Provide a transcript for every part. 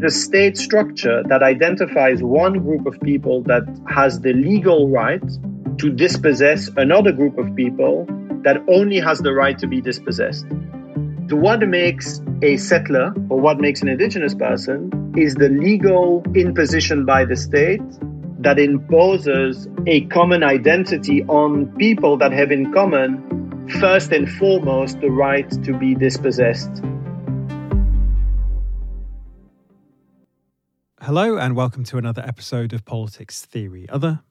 the state structure that identifies one group of people that has the legal right to dispossess another group of people that only has the right to be dispossessed. What makes a settler or what makes an indigenous person is the legal imposition by the state that imposes a common identity on people that have in common, first and foremost, the right to be dispossessed. Hello and welcome to another episode of Politics Theory Other.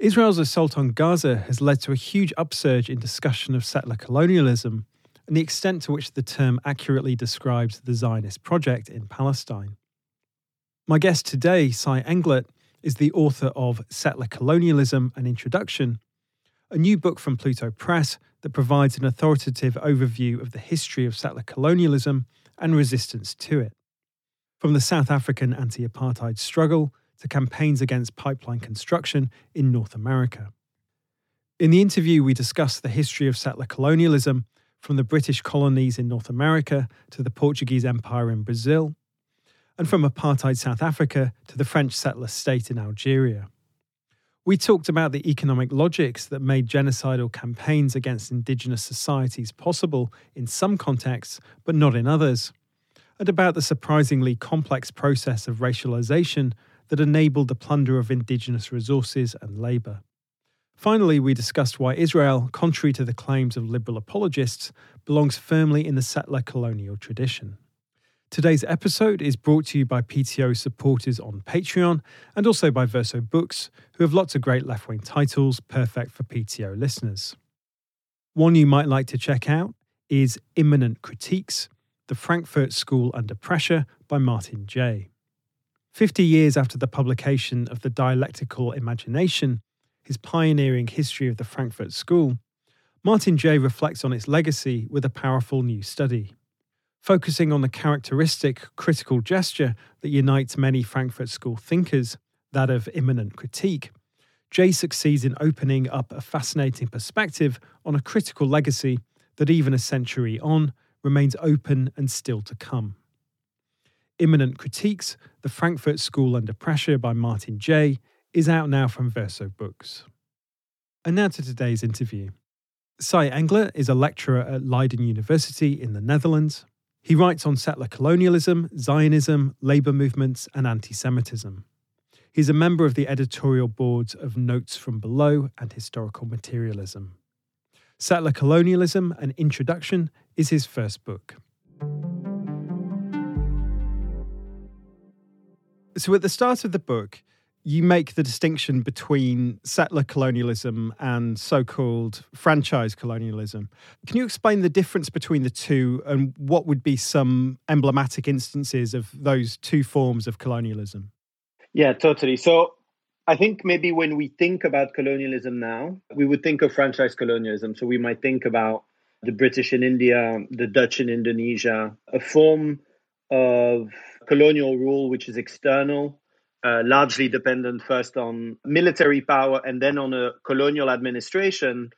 Israel's assault on Gaza has led to a huge upsurge in discussion of settler colonialism and the extent to which the term accurately describes the Zionist project in Palestine. My guest today, Sai Englert, is the author of Settler Colonialism: An Introduction, a new book from Pluto Press that provides an authoritative overview of the history of settler colonialism and resistance to it. From the South African anti-apartheid struggle to campaigns against pipeline construction in North America. In the interview, we discuss the history of settler colonialism from the British colonies in North America to the Portuguese Empire in Brazil, and from apartheid South Africa to the French settler state in Algeria. We talked about the economic logics that made genocidal campaigns against indigenous societies possible in some contexts, but not in others, and about the surprisingly complex process of racialization that enabled the plunder of indigenous resources and labour. Finally, we discussed why Israel, contrary to the claims of liberal apologists, belongs firmly in the settler colonial tradition. Today's episode is brought to you by PTO supporters on Patreon and also by Verso Books, who have lots of great left-wing titles perfect for PTO listeners. One you might like to check out is Imminent Critiques, The Frankfurt School Under Pressure by Martin Jay. 50 years after the publication of The Dialectical Imagination, his pioneering history of the Frankfurt School, Martin Jay reflects on its legacy with a powerful new study. Focusing on the characteristic critical gesture that unites many Frankfurt School thinkers, that of imminent critique, Jay succeeds in opening up a fascinating perspective on a critical legacy that even a century on remains open and still to come. Imminent Critiques, The Frankfurt School Under Pressure by Martin Jay, is out now from Verso Books. And now to today's interview. Sai Englert is a lecturer at Leiden University in the Netherlands. He writes on settler colonialism, Zionism, labour movements and anti-Semitism. He's a member of the editorial boards of Notes from Below and Historical Materialism. Settler Colonialism: An Introduction is his first book. So at the start of the book, you make the distinction between settler colonialism and so-called franchise colonialism. Can you explain the difference between the two and what would be some emblematic instances of those two forms of colonialism? Yeah, totally. So I think maybe when we think about colonialism now, we would think of franchise colonialism. So we might think about the British in India, the Dutch in Indonesia, a form of colonial rule which is external, largely dependent first on military power and then on a colonial administration,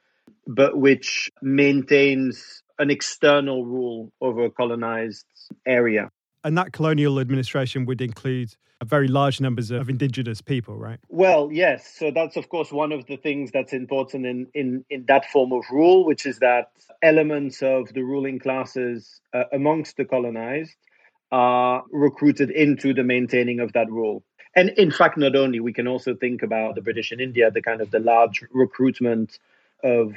but which maintains an external rule over a colonized area. And that colonial administration would include very large numbers of indigenous people, right? Well, yes. So that's, of course, one of the things that's important in that form of rule, which is that elements of the ruling classes amongst the colonized are recruited into the maintaining of that rule. And in fact, not only, we can also think about the British in India, the kind of the large recruitment of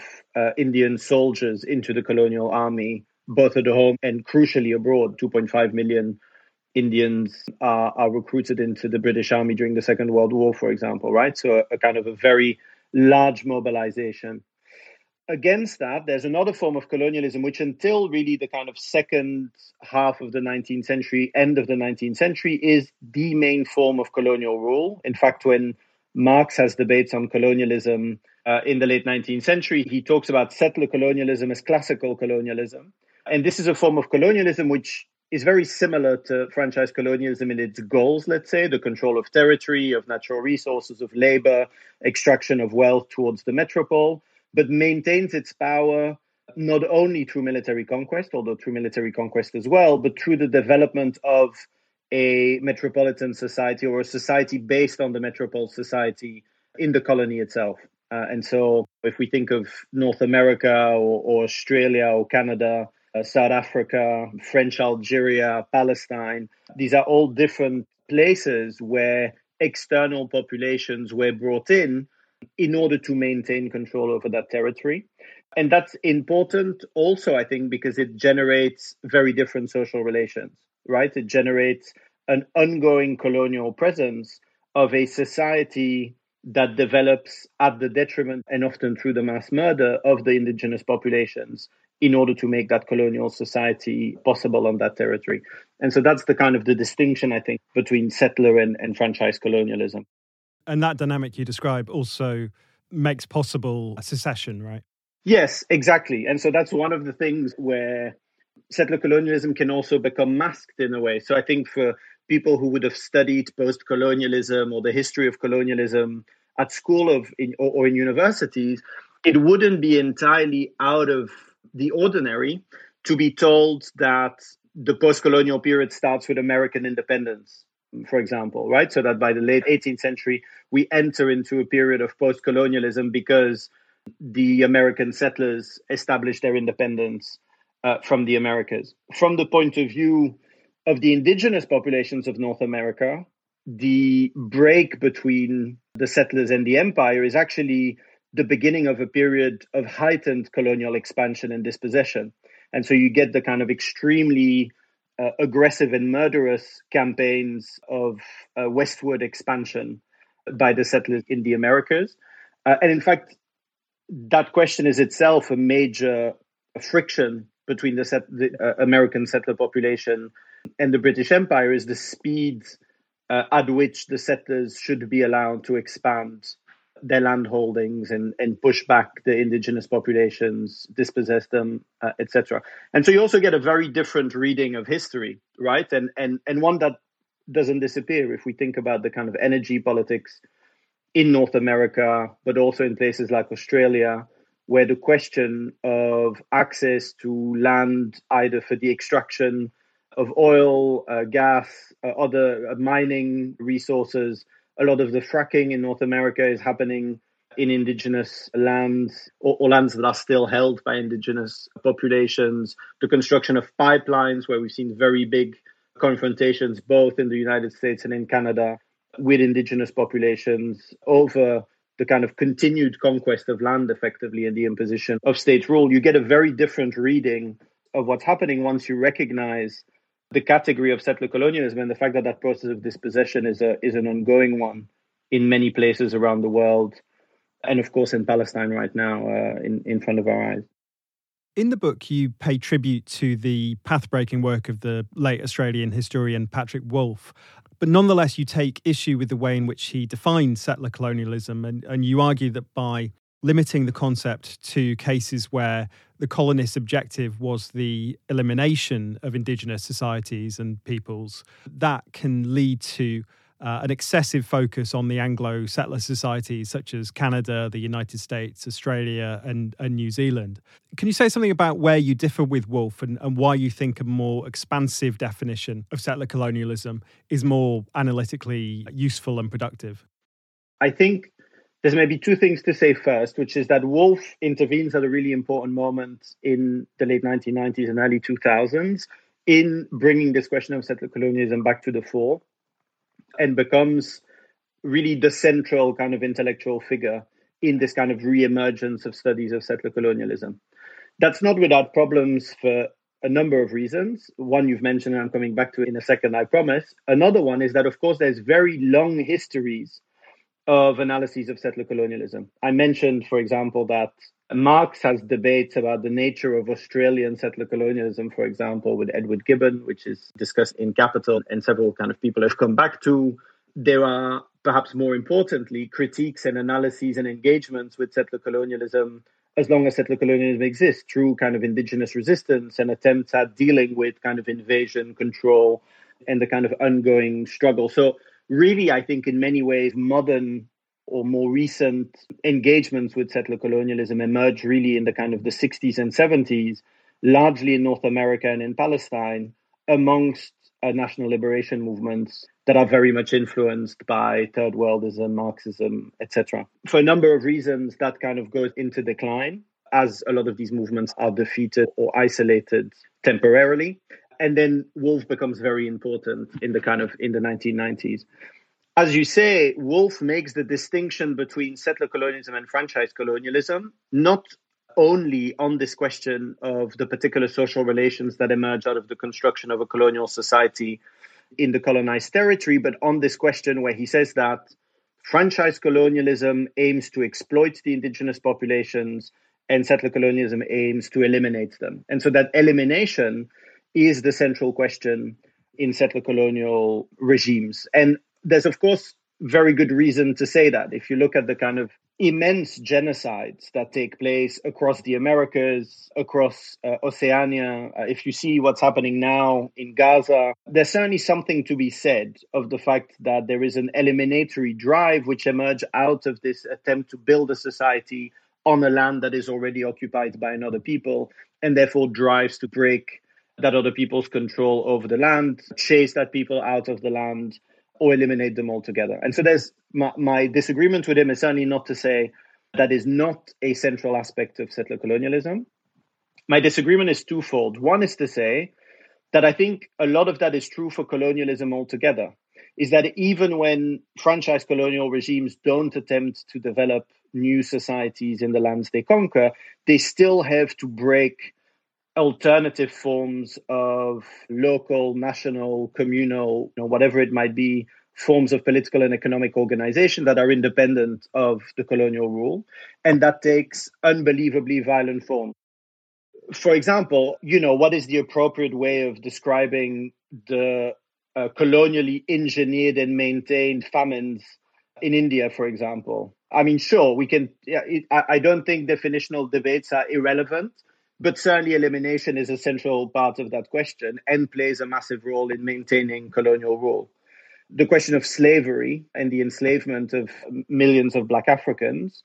Indian soldiers into the colonial army, both at home and crucially abroad. 2.5 million Indians are recruited into the British army during the Second World War, for example, right? So a kind of a very large mobilization. Against that, there's another form of colonialism, which until really the kind of second half of the 19th century, end of the 19th century, is the main form of colonial rule. In fact, when Marx has debates on colonialism in the late 19th century, he talks about settler colonialism as classical colonialism. And this is a form of colonialism which is very similar to franchise colonialism in its goals, let's say, the control of territory, of natural resources, of labor, extraction of wealth towards the metropole, but maintains its power not only through military conquest, although through military conquest as well, but through the development of a metropolitan society or a society based on the metropole society in the colony itself. And so if we think of North America or Australia or Canada, South Africa, French Algeria, Palestine, these are all different places where external populations were brought in order to maintain control over that territory. And that's important also, I think, because it generates very different social relations, right? It generates an ongoing colonial presence of a society that develops at the detriment and often through the mass murder of the indigenous populations in order to make that colonial society possible on that territory. And so that's the kind of the distinction, I think, between settler and franchise colonialism. And that dynamic you describe also makes possible a secession, right? Yes, exactly. And so that's one of the things where settler colonialism can also become masked in a way. So I think for people who would have studied post-colonialism or the history of colonialism at school or in universities, it wouldn't be entirely out of the ordinary to be told that the post-colonial period starts with American independence, for example, right? So that by the late 18th century, we enter into a period of post-colonialism because the American settlers established their independence from the Americas. From the point of view of the indigenous populations of North America, the break between the settlers and the empire is actually the beginning of a period of heightened colonial expansion and dispossession. And so you get the kind of extremely aggressive and murderous campaigns of westward expansion by the settlers in the Americas. And in fact, that question is itself a major friction between the American settler population and the British Empire, is the speed at which the settlers should be allowed to expand their land holdings and push back the indigenous populations, dispossess them, etc. And so you also get a very different reading of history, right? And one that doesn't disappear if we think about the kind of energy politics in North America, but also in places like Australia, where the question of access to land, either for the extraction of oil, gas, other mining resources, a lot of the fracking in North America is happening in indigenous lands or lands that are still held by indigenous populations. The construction of pipelines, where we've seen very big confrontations, both in the United States and in Canada, with indigenous populations over the kind of continued conquest of land effectively and the imposition of state rule. You get a very different reading of what's happening once you recognize the category of settler colonialism and the fact that that process of dispossession is an ongoing one in many places around the world. And of course, in Palestine right now, in front of our eyes. In the book, you pay tribute to the path-breaking work of the late Australian historian Patrick Wolfe. But nonetheless, you take issue with the way in which he defines settler colonialism, and you argue that by limiting the concept to cases where the colonists' objective was the elimination of indigenous societies and peoples, that can lead to an excessive focus on the Anglo-settler societies such as Canada, the United States, Australia and New Zealand. Can you say something about where you differ with Wolfe and why you think a more expansive definition of settler colonialism is more analytically useful and productive? I think there's maybe two things to say first, which is that Wolfe intervenes at a really important moment in the late 1990s and early 2000s in bringing this question of settler colonialism back to the fore, and becomes really the central kind of intellectual figure in this kind of re-emergence of studies of settler colonialism. That's not without problems for a number of reasons. One you've mentioned, and I'm coming back to in a second, I promise. Another one is that, of course, there's very long histories of analyses of settler colonialism. I mentioned, for example, that Marx has debates about the nature of Australian settler colonialism, for example, with Edward Gibbon, which is discussed in Capital, and several kind of people have come back to. There are, perhaps more importantly, critiques and analyses and engagements with settler colonialism as long as settler colonialism exists, through kind of indigenous resistance and attempts at dealing with kind of invasion, control, and the kind of ongoing struggle. So really, I think in many ways, modern or more recent engagements with settler colonialism emerged really in the kind of the 60s and 70s, largely in North America and in Palestine, amongst national liberation movements that are very much influenced by third worldism, Marxism, etc. For a number of reasons, that kind of goes into decline as a lot of these movements are defeated or isolated temporarily. And then Wolfe becomes very important in the 1990s. As you say, Wolfe makes the distinction between settler colonialism and franchise colonialism, not only on this question of the particular social relations that emerge out of the construction of a colonial society in the colonized territory, but on this question where he says that franchise colonialism aims to exploit the indigenous populations and settler colonialism aims to eliminate them. And so that elimination is the central question in settler colonial regimes. And there's, of course, very good reason to say that. If you look at the kind of immense genocides that take place across the Americas, across Oceania, if you see what's happening now in Gaza, there's certainly something to be said of the fact that there is an eliminatory drive which emerges out of this attempt to build a society on a land that is already occupied by another people, and therefore drives to break that other people's control over the land, chase that people out of the land, or eliminate them altogether. And so there's my disagreement with him is certainly not to say that is not a central aspect of settler colonialism. My disagreement is twofold. One is to say that I think a lot of that is true for colonialism altogether, is that even when franchise colonial regimes don't attempt to develop new societies in the lands they conquer, they still have to break alternative forms of local, national, communal, whatever it might be, forms of political and economic organization that are independent of the colonial rule. And that takes unbelievably violent forms. For example, what is the appropriate way of describing the colonially engineered and maintained famines in India, for example? I mean, sure, we can. I don't think definitional debates are irrelevant. But certainly elimination is a central part of that question and plays a massive role in maintaining colonial rule. The question of slavery and the enslavement of millions of Black Africans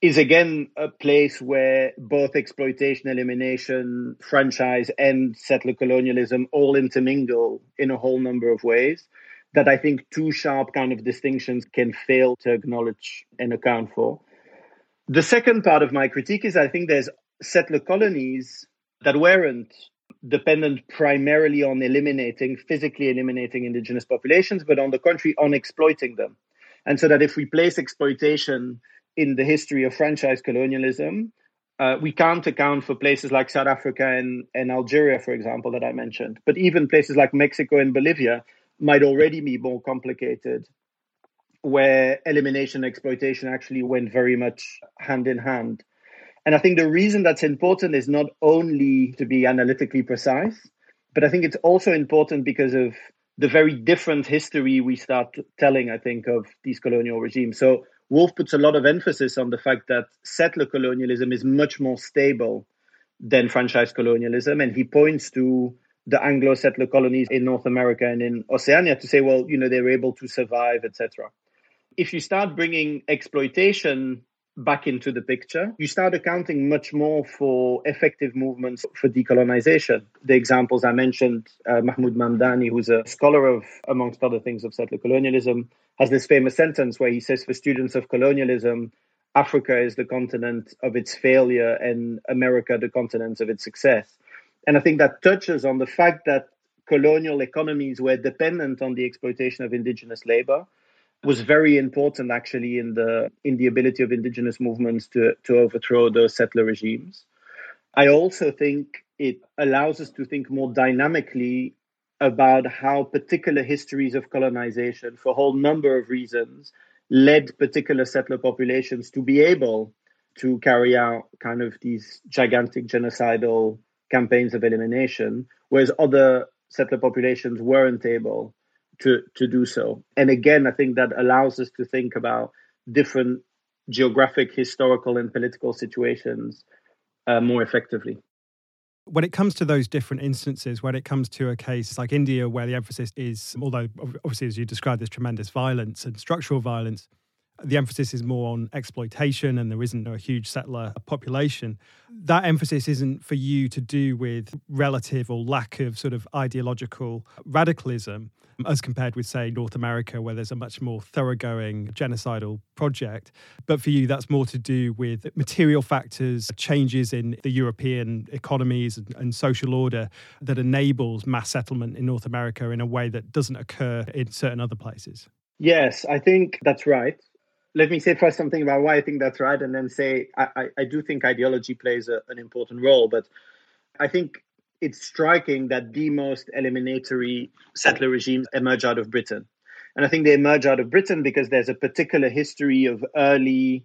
is again a place where both exploitation, elimination, franchise and settler colonialism all intermingle in a whole number of ways that I think too sharp kind of distinctions can fail to acknowledge and account for. The second part of my critique is I think there's settler colonies that weren't dependent primarily on physically eliminating indigenous populations, but on the contrary, on exploiting them. And so that if we place exploitation in the history of franchise colonialism, we can't account for places like South Africa and Algeria, for example, that I mentioned. But even places like Mexico and Bolivia might already be more complicated, where elimination and exploitation actually went very much hand in hand. And I think the reason that's important is not only to be analytically precise, but I think it's also important because of the very different history we start telling, I think, of these colonial regimes. So Wolfe puts a lot of emphasis on the fact that settler colonialism is much more stable than franchise colonialism. And he points to the Anglo-settler colonies in North America and in Oceania to say, well, they were able to survive, etc. If you start bringing exploitation back into the picture, you start accounting much more for effective movements for decolonization. The examples I mentioned, Mahmoud Mamdani, who's a scholar of, amongst other things, of settler colonialism, has this famous sentence where he says, for students of colonialism, Africa is the continent of its failure and America the continent of its success. And I think that touches on the fact that colonial economies were dependent on the exploitation of indigenous labor, was very important, actually, in the ability of indigenous movements to overthrow those settler regimes. I also think it allows us to think more dynamically about how particular histories of colonization, for a whole number of reasons, led particular settler populations to be able to carry out kind of these gigantic genocidal campaigns of elimination, whereas other settler populations weren't able to do so. And again, I think that allows us to think about different geographic, historical, and political situations more effectively. When it comes to those different instances, when it comes to a case like India, where the emphasis is, although obviously as you described, there's tremendous violence and structural violence, the emphasis is more on exploitation and there isn't a huge settler population. That emphasis isn't for you to do with relative or lack of sort of ideological radicalism as compared with, say, North America, where there's a much more thoroughgoing genocidal project. But for you, that's more to do with material factors, changes in the European economies and social order that enables mass settlement in North America in a way that doesn't occur in certain other places. Yes, I think that's right. Let me say first something about why I think that's right, and then say I do think ideology plays an important role, but I think it's striking that the most eliminatory settler regimes emerge out of Britain. And I think they emerge out of Britain because there's a particular history of early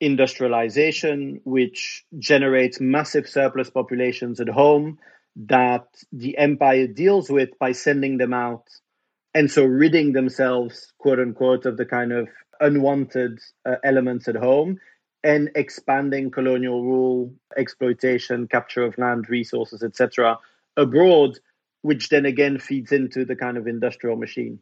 industrialization, which generates massive surplus populations at home that the empire deals with by sending them out, and so ridding themselves, quote unquote, of the kind of unwanted elements at home, and expanding colonial rule, exploitation, capture of land, resources, etc. abroad, which then again feeds into the kind of industrial machine.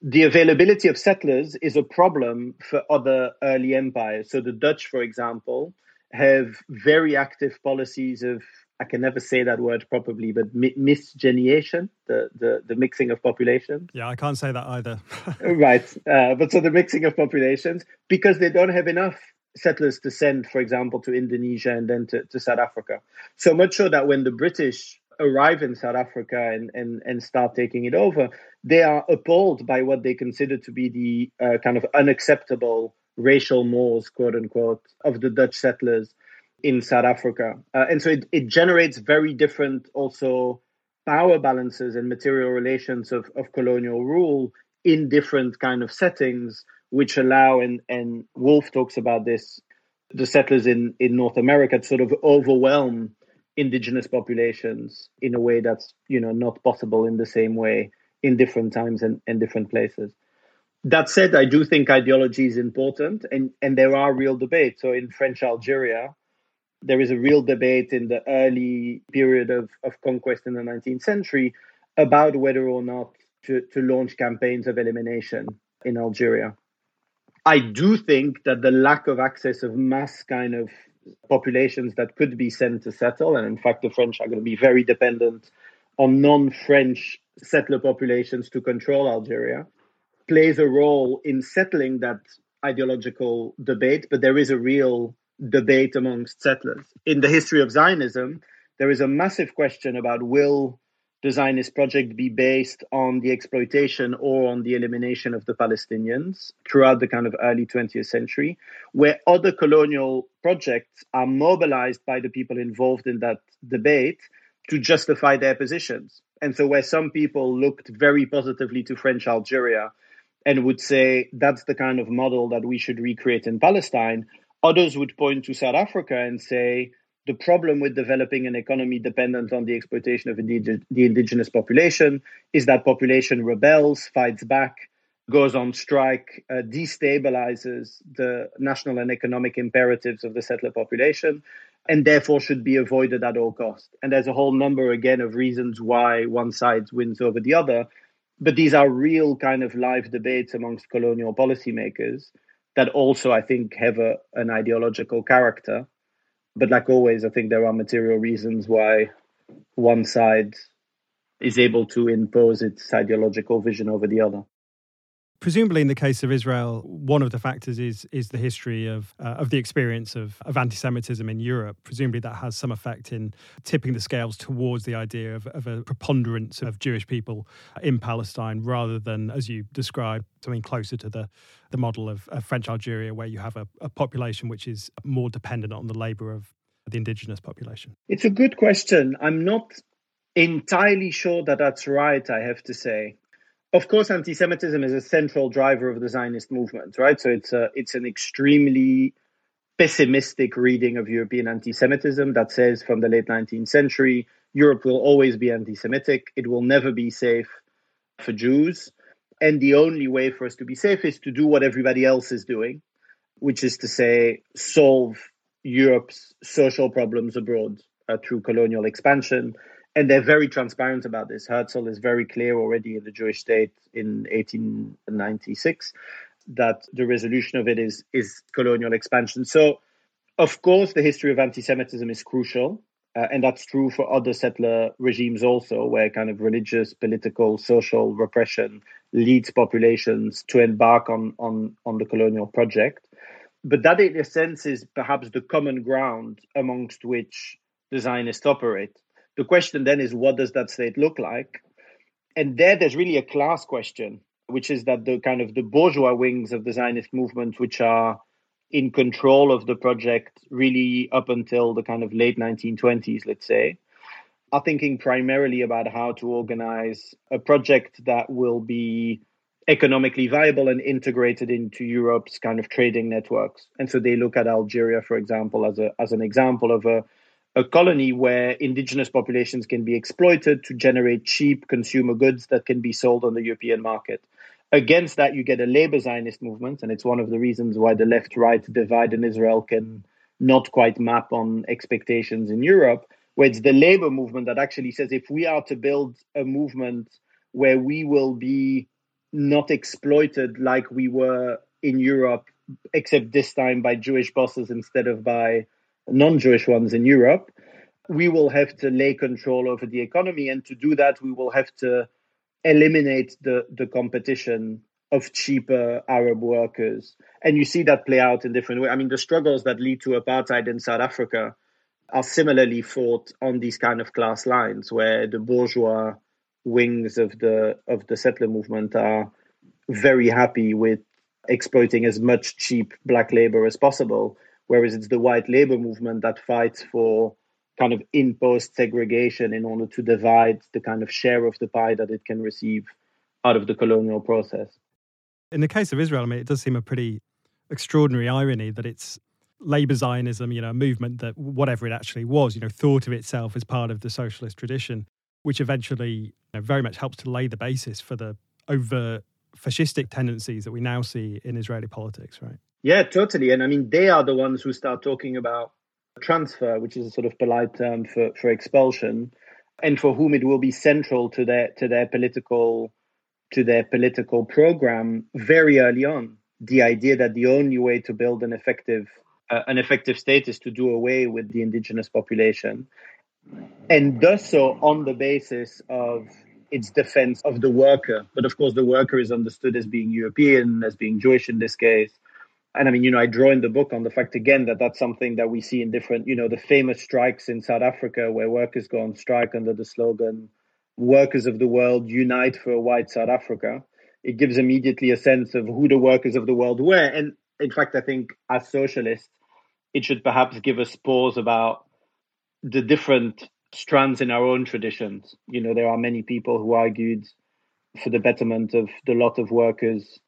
The availability of settlers is a problem for other early empires. So the Dutch, for example, have very active policies of, I can never say that word properly, but miscegenation, the mixing of populations. Yeah, I can't say that either. Right. But so the mixing of populations, because they don't have enough settlers to send, for example, to Indonesia and then to South Africa. So much so that when the British arrive in South Africa and start taking it over, they are appalled by what they consider to be the kind of unacceptable racial mores, quote unquote, of the Dutch settlers in South Africa. And so it generates very different also power balances and material relations of colonial rule in different kind of settings, which allow, and Wolfe talks about this, the settlers in North America to sort of overwhelm indigenous populations in a way that's, you know, not possible in the same way in different times and different places. That said, I do think ideology is important, and there are real debates. So in French Algeria, there is a real debate in the early period of conquest in the 19th century about whether or not to launch campaigns of elimination in Algeria. I do think that the lack of access of mass kind of populations that could be sent to settle, and in fact the French are going to be very dependent on non-French settler populations to control Algeria, plays a role in settling that ideological debate, but there is a real debate amongst settlers. In the history of Zionism, there is a massive question about will the Zionist project be based on the exploitation or on the elimination of the Palestinians throughout the kind of early 20th century, where other colonial projects are mobilized by the people involved in that debate to justify their positions. And so where some people looked very positively to French Algeria and would say that's the kind of model that we should recreate in Palestine, others would point to South Africa and say the problem with developing an economy dependent on the exploitation of the indigenous population is that population rebels, fights back, goes on strike, destabilizes the national and economic imperatives of the settler population, and therefore should be avoided at all costs. And there's a whole number, again, of reasons why one side wins over the other. But these are real kind of live debates amongst colonial policymakers that also, I think, have an ideological character. But like always, I think there are material reasons why one side is able to impose its ideological vision over the other. Presumably, in the case of Israel, one of the factors is the history of the experience of anti-Semitism in Europe. Presumably, that has some effect in tipping the scales towards the idea of a preponderance of Jewish people in Palestine, rather than, as you described, something closer to the model of French Algeria, where you have a population which is more dependent on the labour of the indigenous population. It's a good question. I'm not entirely sure that that's right, I have to say. Of course, anti-Semitism is a central driver of the Zionist movement, right? So it's an extremely pessimistic reading of European anti-Semitism that says from the late 19th century, Europe will always be anti-Semitic. It will never be safe for Jews. And the only way for us to be safe is to do what everybody else is doing, which is to say, solve Europe's social problems abroad through colonial expansion. And they're very transparent about this. Herzl is very clear already in The Jewish State in 1896 that the resolution of it is colonial expansion. So, of course, the history of anti-Semitism is crucial. And that's true for other settler regimes also, where kind of religious, political, social repression leads populations to embark on the colonial project. But that, in a sense, is perhaps the common ground amongst which the Zionists operate. The question then is, what does that state look like? And there's really a class question, which is that the kind of the bourgeois wings of the Zionist movement, which are in control of the project really up until the kind of late 1920s, let's say, are thinking primarily about how to organize a project that will be economically viable and integrated into Europe's kind of trading networks. And so they look at Algeria, for example, as an example of a colony where indigenous populations can be exploited to generate cheap consumer goods that can be sold on the European market. Against that, you get a labor Zionist movement, and it's one of the reasons why the left-right divide in Israel can not quite map on expectations in Europe, where it's the labor movement that actually says if we are to build a movement where we will be not exploited like we were in Europe, except this time by Jewish bosses instead of by non-Jewish ones in Europe, we will have to lay control over the economy. And to do that, we will have to eliminate the competition of cheaper Arab workers. And you see that play out in different ways. I mean, the struggles that lead to apartheid in South Africa are similarly fought on these kind of class lines, where the bourgeois wings of the settler movement are very happy with exploiting as much cheap black labor as possible, whereas it's the white labor movement that fights for kind of imposed segregation in order to divide the kind of share of the pie that it can receive out of the colonial process. In the case of Israel, I mean, it does seem a pretty extraordinary irony that it's labor Zionism, you know, a movement that, whatever it actually was, you know, thought of itself as part of the socialist tradition, which eventually, you know, very much helps to lay the basis for the overt fascistic tendencies that we now see in Israeli politics, right? Yeah, totally. And I mean, they are the ones who start talking about transfer, which is a sort of polite term for expulsion, and for whom it will be central to their political program very early on. The idea that the only way to build an effective state is to do away with the indigenous population, and does so on the basis of its defense of the worker. But of course, the worker is understood as being European, as being Jewish in this case. And I mean, you know, I draw in the book on the fact, again, that that's something that we see in different, you know, the famous strikes in South Africa where workers go on strike under the slogan, "Workers of the world, unite for a white South Africa." It gives immediately a sense of who the workers of the world were. And in fact, I think as socialists, it should perhaps give us pause about the different strands in our own traditions. You know, there are many people who argued for the betterment of the lot of workers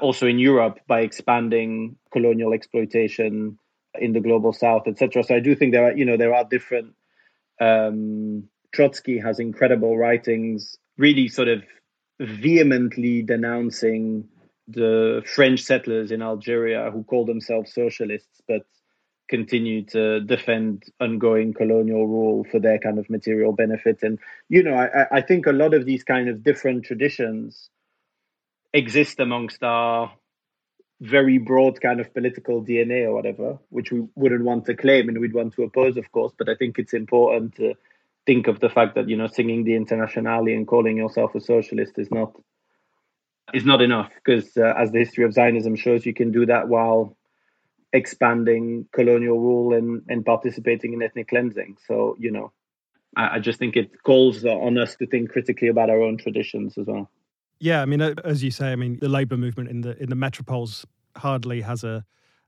also in Europe by expanding colonial exploitation in the global south, etc. So I do think there are different. Trotsky has incredible writings, really sort of vehemently denouncing the French settlers in Algeria who call themselves socialists, but continue to defend ongoing colonial rule for their kind of material benefit. And, you know, I think a lot of these kind of different traditions exist amongst our very broad kind of political DNA or whatever, which we wouldn't want to claim and we'd want to oppose, of course. But I think it's important to think of the fact that, you know, singing the Internationale and calling yourself a socialist is not enough, because as the history of Zionism shows, you can do that while expanding colonial rule and participating in ethnic cleansing. So, you know, I just think it calls on us to think critically about our own traditions as well. Yeah, I mean, as you say, I mean, the labour movement in the metropoles hardly has a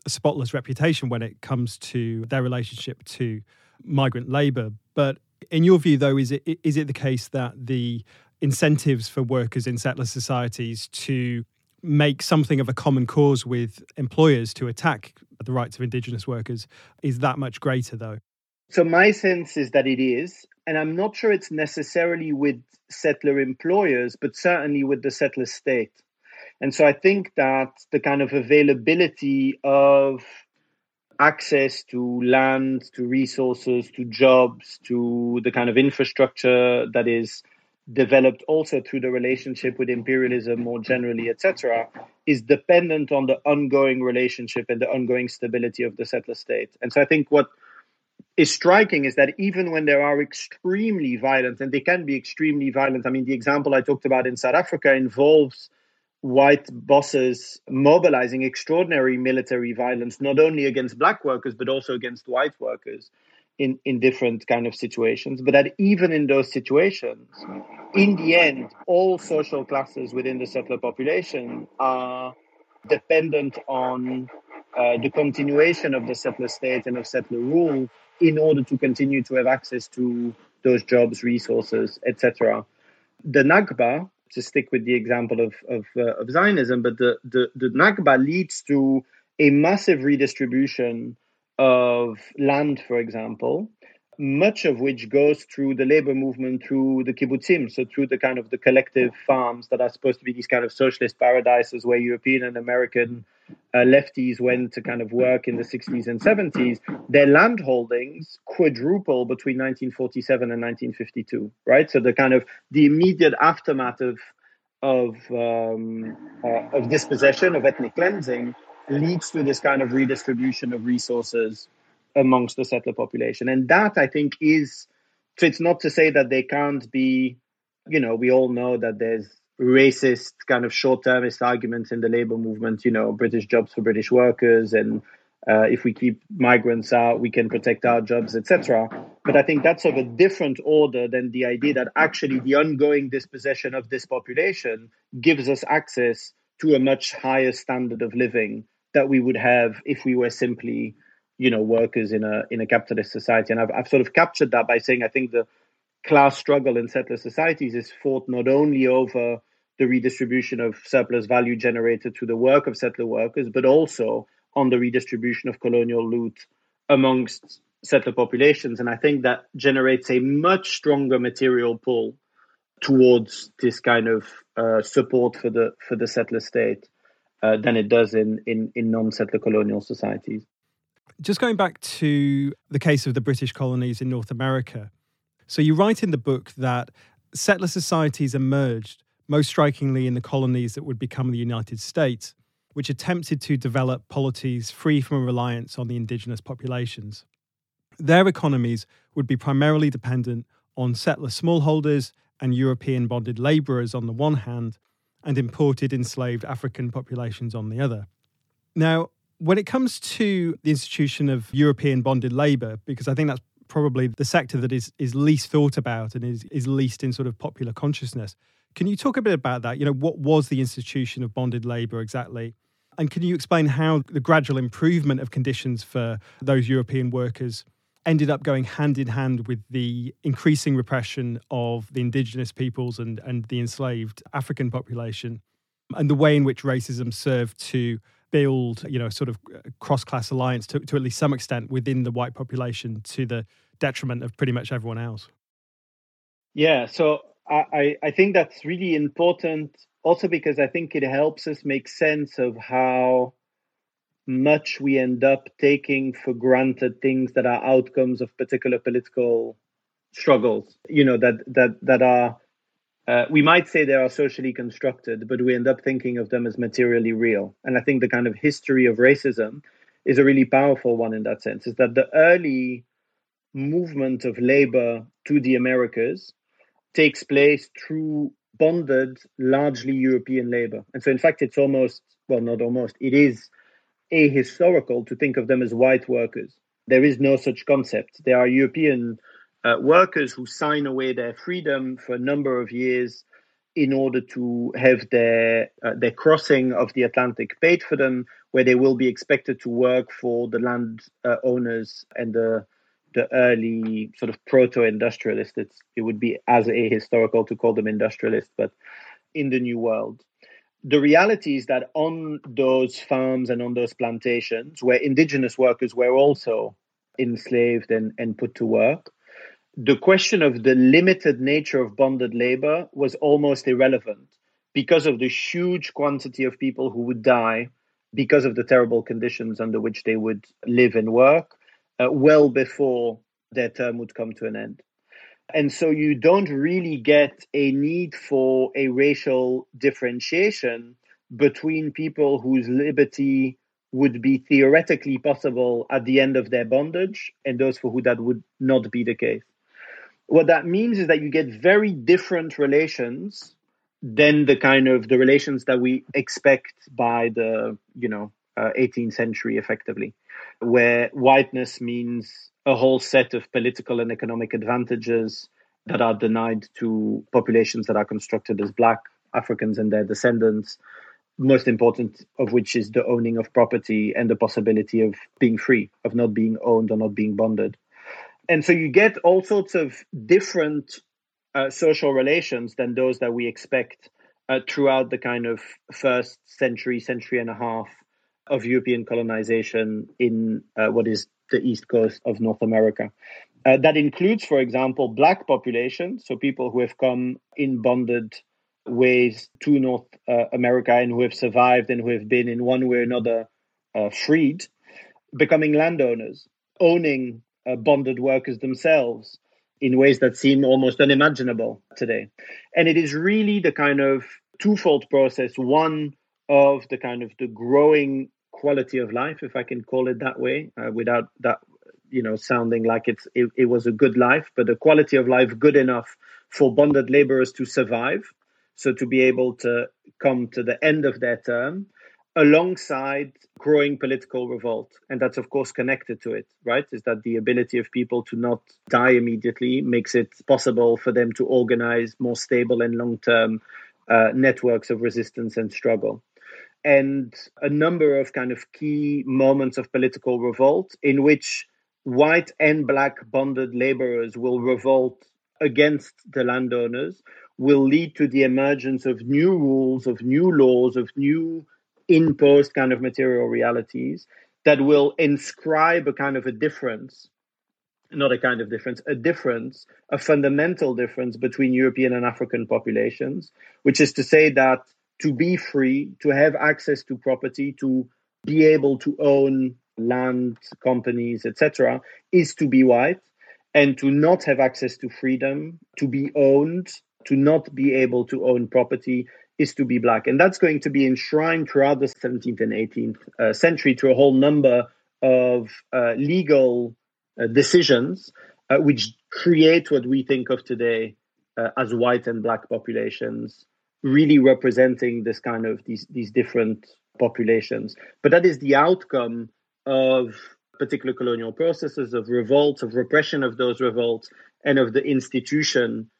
spotless reputation when it comes to their relationship to migrant labour. But in your view, though, is it the case that the incentives for workers in settler societies to make something of a common cause with employers to attack the rights of indigenous workers is that much greater, though? So my sense is that it is. And I'm not sure it's necessarily with settler employers, but certainly with the settler state. And so I think that the kind of availability of access to land, to resources, to jobs, to the kind of infrastructure that is developed also through the relationship with imperialism more generally, etc., is dependent on the ongoing relationship and the ongoing stability of the settler state. And so I think what is striking is that even when there are extremely violent, and they can be extremely violent, I mean, the example I talked about in South Africa involves white bosses mobilizing extraordinary military violence, not only against black workers, but also against white workers in different kind of situations. But that even in those situations, in the end, all social classes within the settler population are dependent on the continuation of the settler state and of settler rule in order to continue to have access to those jobs, resources, etc. The Nakba, to stick with the example of Zionism, but the Nakba leads to a massive redistribution of land, for example, much of which goes through the labor movement, through the kibbutzim, so through the kind of the collective farms that are supposed to be these kind of socialist paradises where European and American lefties went to kind of work in the 60s and 70s. Their land holdings quadruple between 1947 and 1952, right? So the kind of the immediate aftermath of dispossession, of ethnic cleansing, leads to this kind of redistribution of resources amongst the settler population. And that, I think, is, so it's not to say that they can't be, you know, we all know that there's racist kind of short-termist arguments in the labor movement, you know, British jobs for British workers, and if we keep migrants out, we can protect our jobs, etc. But I think that's of a different order than the idea that actually the ongoing dispossession of this population gives us access to a much higher standard of living that we would have if we were simply, you know, workers in a capitalist society. And I've sort of captured that by saying I think the class struggle in settler societies is fought not only over the redistribution of surplus value generated through the work of settler workers, but also on the redistribution of colonial loot amongst settler populations. And I think that generates a much stronger material pull towards this kind of support for the settler state than it does in non-settler colonial societies. Just going back to the case of the British colonies in North America. So you write in the book that settler societies emerged, most strikingly in the colonies that would become the United States, which attempted to develop polities free from a reliance on the indigenous populations. Their economies would be primarily dependent on settler smallholders and European bonded labourers on the one hand, and imported enslaved African populations on the other. Now, when it comes to the institution of European bonded labour, because I think that's probably the sector that is least thought about and is least in sort of popular consciousness, can you talk a bit about that? You know, what was the institution of bonded labour exactly? And can you explain how the gradual improvement of conditions for those European workers ended up going hand in hand with the increasing repression of the indigenous peoples and the enslaved African population, and the way in which racism served to build, you know, sort of cross-class alliance to at least some extent within the white population to the detriment of pretty much everyone else? Yeah, so I think that's really important also because I think it helps us make sense of how much we end up taking for granted things that are outcomes of particular political struggles, you know, that are, we might say they are socially constructed, but we end up thinking of them as materially real. And I think the kind of history of racism is a really powerful one in that sense, is that the early movement of labor to the Americas takes place through bonded, largely European labor. And so, in fact, it's almost, well, not almost, it is ahistorical to think of them as white workers. There is no such concept. There are European workers who sign away their freedom for a number of years in order to have their crossing of the Atlantic paid for them, where they will be expected to work for the land owners and the early sort of proto-industrialists. It would be as ahistorical to call them industrialists, but in the New World. The reality is that on those farms and on those plantations where indigenous workers were also enslaved and put to work, the question of the limited nature of bonded labor was almost irrelevant because of the huge quantity of people who would die because of the terrible conditions under which they would live and work well before their term would come to an end. And so you don't really get a need for a racial differentiation between people whose liberty would be theoretically possible at the end of their bondage and those for who that would not be the case. What that means is that you get very different relations than the kind of the relations that we expect by the 18th century, effectively, where whiteness means a whole set of political and economic advantages that are denied to populations that are constructed as Black, Africans and their descendants, most important of which is the owning of property and the possibility of being free, of not being owned or not being bonded. And so you get all sorts of different social relations than those that we expect throughout the kind of first century, century and a half of European colonization in what is the East Coast of North America. That includes, for example, Black populations, so people who have come in bonded ways to North America and who have survived and who have been in one way or another freed, becoming landowners, owning bonded workers themselves in ways that seem almost unimaginable today. And it is really the kind of twofold process, one of the kind of the growing quality of life, if I can call it that way, without that, sounding like it was a good life, but the quality of life good enough for bonded laborers to survive. So to be able to come to the end of their term alongside growing political revolt. And that's, of course, connected to it, right? Is that the ability of people to not die immediately makes it possible for them to organize more stable and long-term networks of resistance and struggle. And a number of kind of key moments of political revolt in which white and Black bonded laborers will revolt against the landowners will lead to the emergence of new rules, of new laws, of new imposed kind of material realities that will inscribe a kind of a difference, not a kind of difference, a difference, a fundamental difference between European and African populations, which is to say that to be free, to have access to property, to be able to own land, companies, etc., is to be white, and to not have access to freedom, to be owned, to not be able to own property is to be Black. And that's going to be enshrined throughout the 17th and 18th century through a whole number of legal decisions which create what we think of today as white and Black populations, really representing this kind of these different populations. But that is the outcome of particular colonial processes, of revolts, of repression of those revolts, and of the institution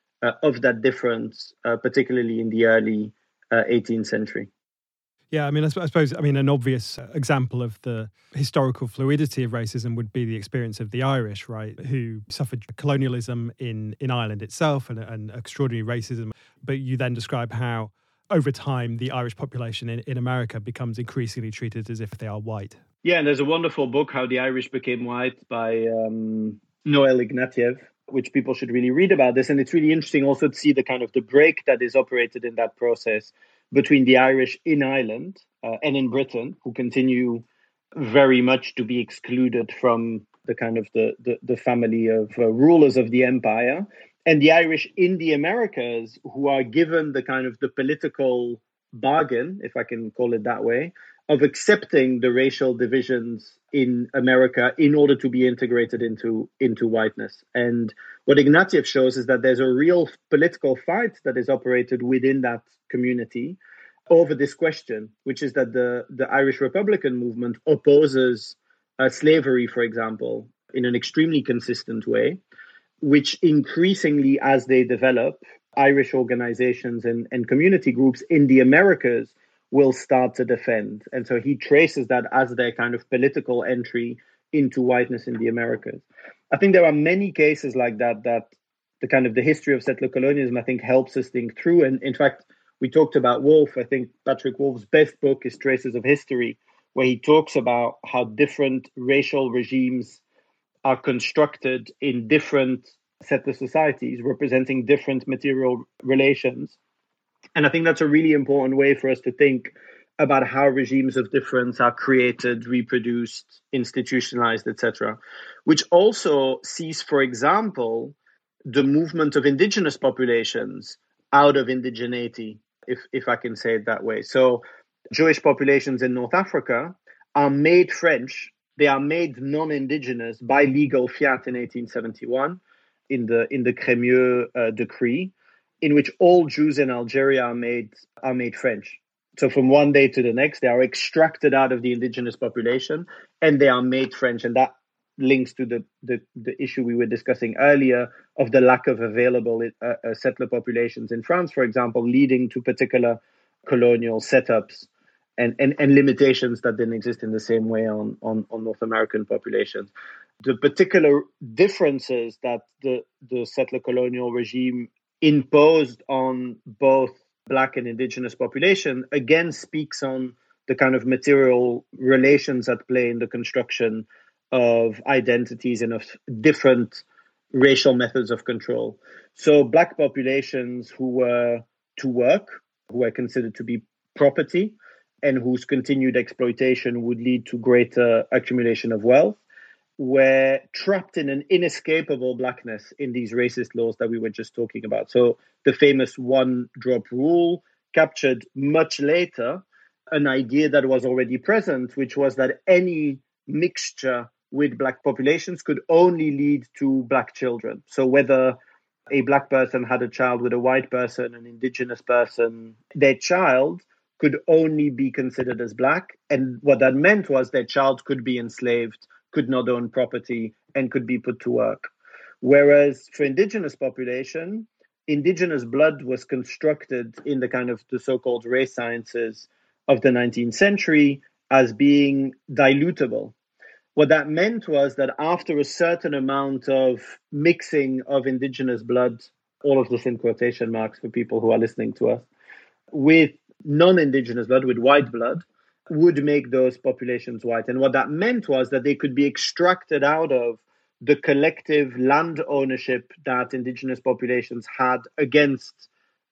of that difference, particularly in the early 18th century. Yeah, I mean, I suppose, an obvious example of the historical fluidity of racism would be the experience of the Irish, right, who suffered colonialism in Ireland itself and extraordinary racism. But you then describe how, over time, the Irish population in America becomes increasingly treated as if they are white. Yeah, and there's a wonderful book, How the Irish Became White, by Noel Ignatieff, which people should really read about this. And it's really interesting also to see the kind of the break that is operated in that process between the Irish in Ireland and in Britain, who continue very much to be excluded from the kind of the family of rulers of the empire, and the Irish in the Americas, who are given the kind of the political bargain, if I can call it that way, of accepting the racial divisions in America in order to be integrated into whiteness. And what Ignatieff shows is that there's a real political fight that is operated within that community over this question, which is that the Irish Republican movement opposes slavery, for example, in an extremely consistent way, which increasingly, as they develop, Irish organizations and community groups in the Americas will start to defend. And so he traces that as their kind of political entry into whiteness in the Americas. I think there are many cases like that the kind of the history of settler colonialism, I think, helps us think through. And in fact, we talked about Wolfe. I think Patrick Wolfe's best book is Traces of History, where he talks about how different racial regimes are constructed in different settler societies, representing different material relations. And I think that's a really important way for us to think about how regimes of difference are created, reproduced, institutionalized, etc., which also sees, for example, the movement of indigenous populations out of indigeneity, if I can say it that way. So Jewish populations in North Africa are made French, they are made non-indigenous by legal fiat in 1871 in the Crémieux decree, in which all Jews in Algeria are made French. So from one day to the next, they are extracted out of the indigenous population and they are made French. And that links to the issue we were discussing earlier of the lack of available settler populations in France, for example, leading to particular colonial setups and limitations that didn't exist in the same way on North American populations. The particular differences that the settler colonial regime imposed on both Black and indigenous population, again, speaks on the kind of material relations at play in the construction of identities and of different racial methods of control. So Black populations who were to work, who were considered to be property, and whose continued exploitation would lead to greater accumulation of wealth, were trapped in an inescapable blackness in these racist laws that we were just talking about. So the famous one-drop rule captured much later an idea that was already present, which was that any mixture with Black populations could only lead to Black children. So whether a Black person had a child with a white person, an indigenous person, their child could only be considered as Black. And what that meant was their child could be enslaved, could not own property, and could be put to work. Whereas for indigenous population, indigenous blood was constructed in the kind of the so-called race sciences of the 19th century as being dilutable. What that meant was that after a certain amount of mixing of indigenous blood, all of this in quotation marks for people who are listening to us, with non-indigenous blood, with white blood, would make those populations white. And what that meant was that they could be extracted out of the collective land ownership that indigenous populations had against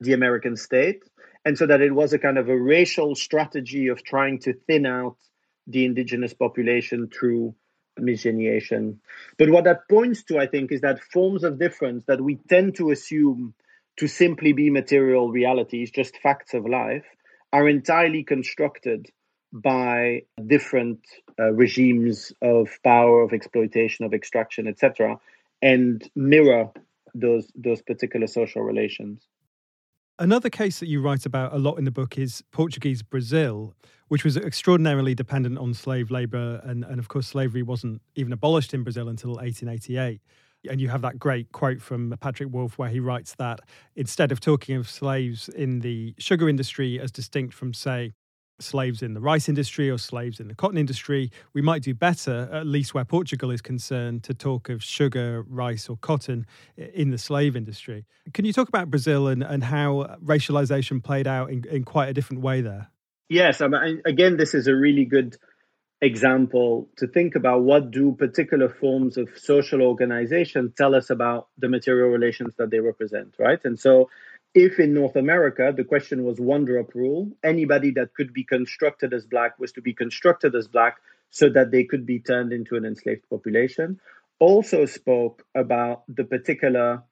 the American state. And so that it was a kind of a racial strategy of trying to thin out the indigenous population through miscegenation. But what that points to, I think, is that forms of difference that we tend to assume to simply be material realities, just facts of life, are entirely constructed by different regimes of power, of exploitation, of extraction, etc., and mirror those particular social relations. Another case that you write about a lot in the book is Portuguese Brazil, which was extraordinarily dependent on slave labour, and of course slavery wasn't even abolished in Brazil until 1888. And you have that great quote from Patrick Wolfe where he writes that instead of talking of slaves in the sugar industry as distinct from, say, slaves in the rice industry or slaves in the cotton industry, we might do better, at least where Portugal is concerned, to talk of sugar, rice or cotton in the slave industry. Can you talk about Brazil and how racialization played out in quite a different way there? Yes, again, this is a really good example to think about what do particular forms of social organization tell us about the material relations that they represent, right? And so if in North America, the question was one-drop rule, anybody that could be constructed as Black was to be constructed as Black so that they could be turned into an enslaved population, also spoke about the particular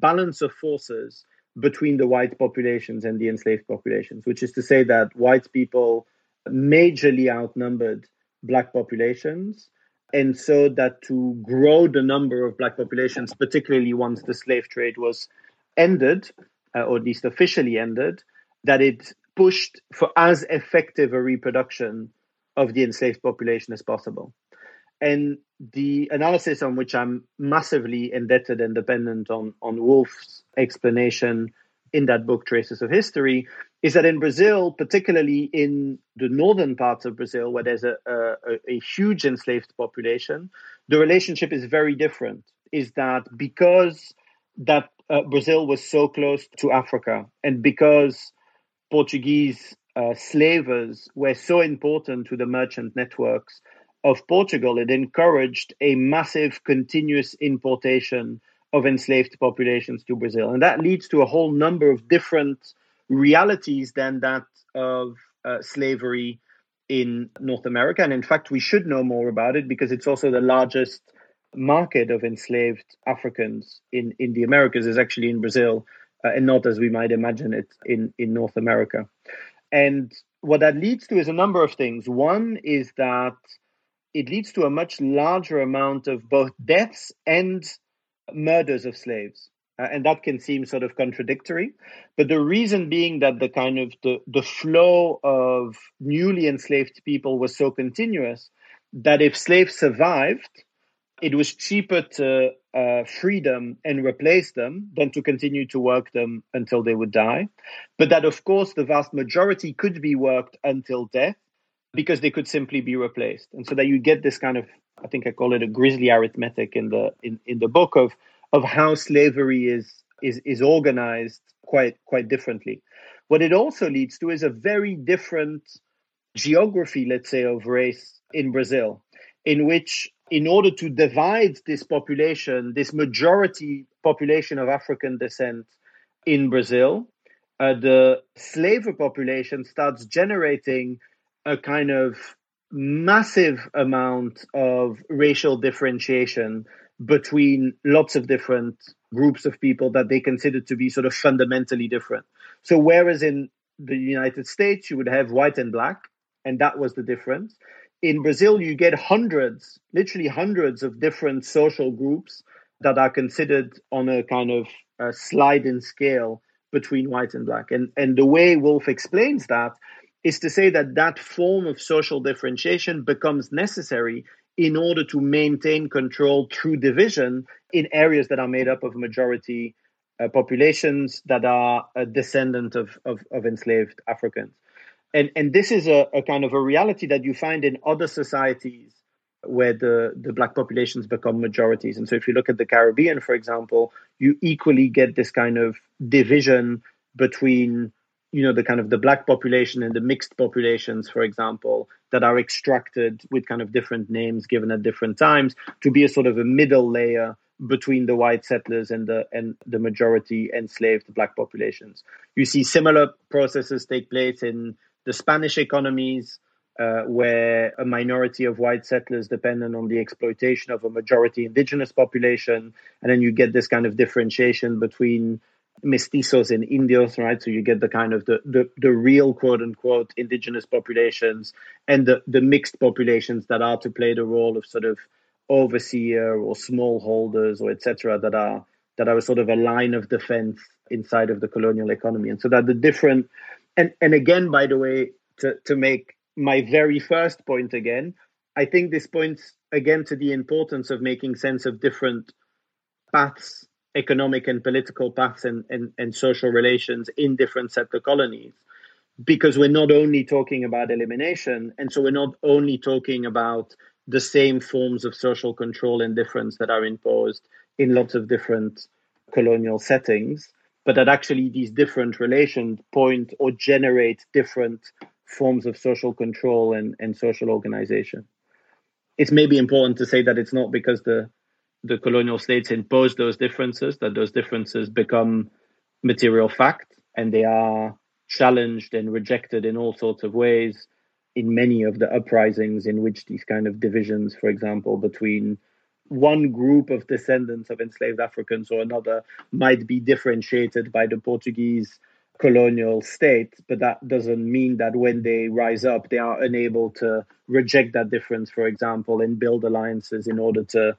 balance of forces between the white populations and the enslaved populations, which is to say that white people majorly outnumbered Black populations. And so that to grow the number of Black populations, particularly once the slave trade was ended, or at least officially ended, that it pushed for as effective a reproduction of the enslaved population as possible. And the analysis on which I'm massively indebted and dependent on Wolfe's explanation in that book, Traces of History, is that in Brazil, particularly in the northern parts of Brazil, where there's a huge enslaved population, the relationship is very different, is that because that Brazil was so close to Africa, and because Portuguese slavers were so important to the merchant networks of Portugal, it encouraged a massive continuous importation of enslaved populations to Brazil. And that leads to a whole number of different realities than that of slavery in North America. And in fact, we should know more about it because it's also the largest market of enslaved Africans in the Americas is actually in Brazil, and not as we might imagine it in North America. And what that leads to is a number of things. One is that it leads to a much larger amount of both deaths and murders of slaves. And that can seem sort of contradictory. But the reason being that the kind of the flow of newly enslaved people was so continuous that if slaves survived, it was cheaper to free them and replace them than to continue to work them until they would die. But that, of course, the vast majority could be worked until death because they could simply be replaced. And so that you get this kind of, I think I call it a grisly arithmetic in the book of how slavery is organized quite differently. What it also leads to is a very different geography, let's say, of race in Brazil, in which in order to divide this population, this majority population of African descent in Brazil, the slaver population starts generating a kind of massive amount of racial differentiation between lots of different groups of people that they consider to be sort of fundamentally different. So whereas in the United States, you would have white and black, and that was the difference. In Brazil, you get hundreds, literally hundreds of different social groups that are considered on a kind of a slide in scale between white and black. And the way Wolfe explains that is to say that that form of social differentiation becomes necessary in order to maintain control through division in areas that are made up of majority populations that are a descendant of enslaved Africans. And this is a kind of a reality that you find in other societies where the black populations become majorities. And so if you look at the Caribbean, for example, you equally get this kind of division between, you know, the kind of the black population and the mixed populations, for example, that are extracted with kind of different names given at different times to be a sort of a middle layer between the white settlers and the majority enslaved black populations. You see similar processes take place in the Spanish economies, where a minority of white settlers dependent on the exploitation of a majority indigenous population. And then you get this kind of differentiation between mestizos and indios, right? So you get the kind of the real quote-unquote indigenous populations and the mixed populations that are to play the role of sort of overseer or smallholders or etc. that are sort of a line of defense inside of the colonial economy. And so that the different, and again, by the way, to make my very first point again, I think this points again to the importance of making sense of different paths, economic and political paths and social relations in different settler colonies, because we're not only talking about elimination, and so we're not only talking about the same forms of social control and difference that are imposed in lots of different colonial settings, but that actually these different relations point or generate different forms of social control and social organization. It's maybe important to say that it's not because the colonial states impose those differences, that those differences become material fact, and they are challenged and rejected in all sorts of ways in many of the uprisings in which these kind of divisions, for example, between one group of descendants of enslaved Africans or another might be differentiated by the Portuguese colonial state. But that doesn't mean that when they rise up, they are unable to reject that difference, for example, and build alliances in order to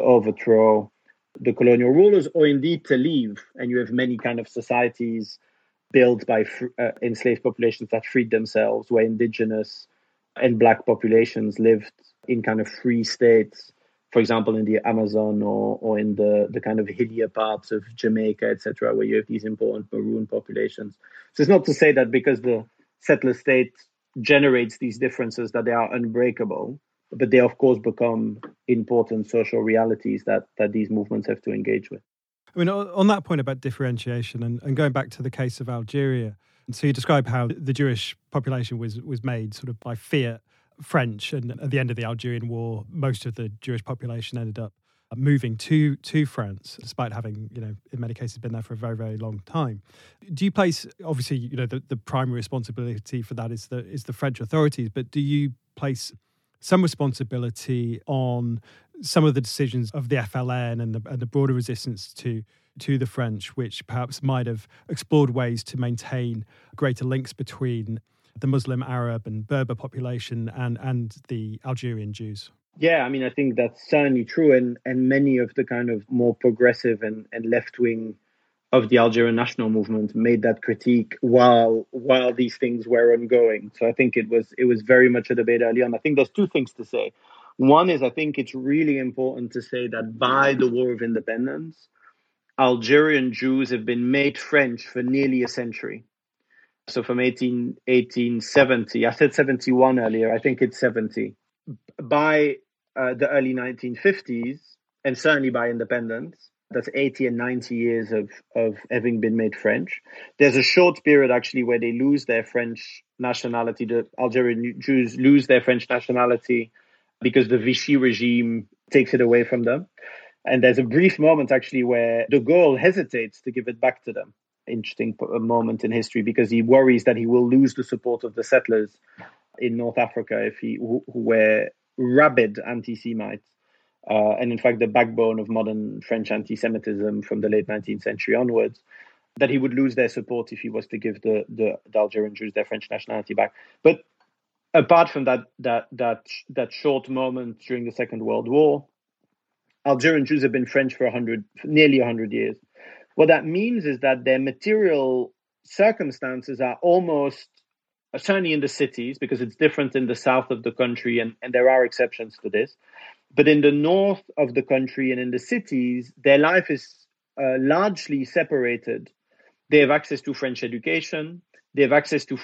overthrow the colonial rulers, or indeed to leave. And you have many kind of societies built by enslaved populations that freed themselves, where indigenous and black populations lived in kind of free states, for example, in the Amazon or in the kind of hillier parts of Jamaica, etc., where you have these important maroon populations. So it's not to say that because the settler state generates these differences that they are unbreakable, but they, of course, become important social realities that these movements have to engage with. I mean, on that point about differentiation and going back to the case of Algeria, so you describe how the Jewish population was made sort of by fiat French, and at the end of the Algerian War, most of the Jewish population ended up moving to France, despite having, you know, in many cases been there for a very, very long time. Do you place, obviously, you know, the primary responsibility for that is the French authorities, but do you place some responsibility on some of the decisions of the FLN and the broader resistance to the French, which perhaps might have explored ways to maintain greater links between the Muslim, Arab and Berber population and the Algerian Jews? Yeah, I mean, I think that's certainly true. And many of the kind of more progressive and left-wing of the Algerian national movement made that critique while these things were ongoing. So I think it was very much a debate early on. I think there's two things to say. One is I think it's really important to say that by the War of Independence, Algerian Jews have been made French for nearly a century. So from 1870, I said 71 earlier, I think it's 70. By the early 1950s, and certainly by independence, that's 80 and 90 years of having been made French. There's a short period, actually, where they lose their French nationality. The Algerian Jews lose their French nationality because the Vichy regime takes it away from them. And there's a brief moment, actually, where De Gaulle hesitates to give it back to them. Interesting moment in history, because he worries that he will lose the support of the settlers in North Africa who were rabid anti-Semites. And in fact, the backbone of modern French anti-Semitism from the late 19th century onwards, that he would lose their support if he was to give the Algerian Jews their French nationality back. But apart from that short moment during the Second World War, Algerian Jews have been French for nearly 100 years. What that means is that their material circumstances are almost, certainly in the cities, because it's different in the south of the country, and there are exceptions to this. But in the north of the country and in the cities, their life is largely separated. They have access to French education. They have access to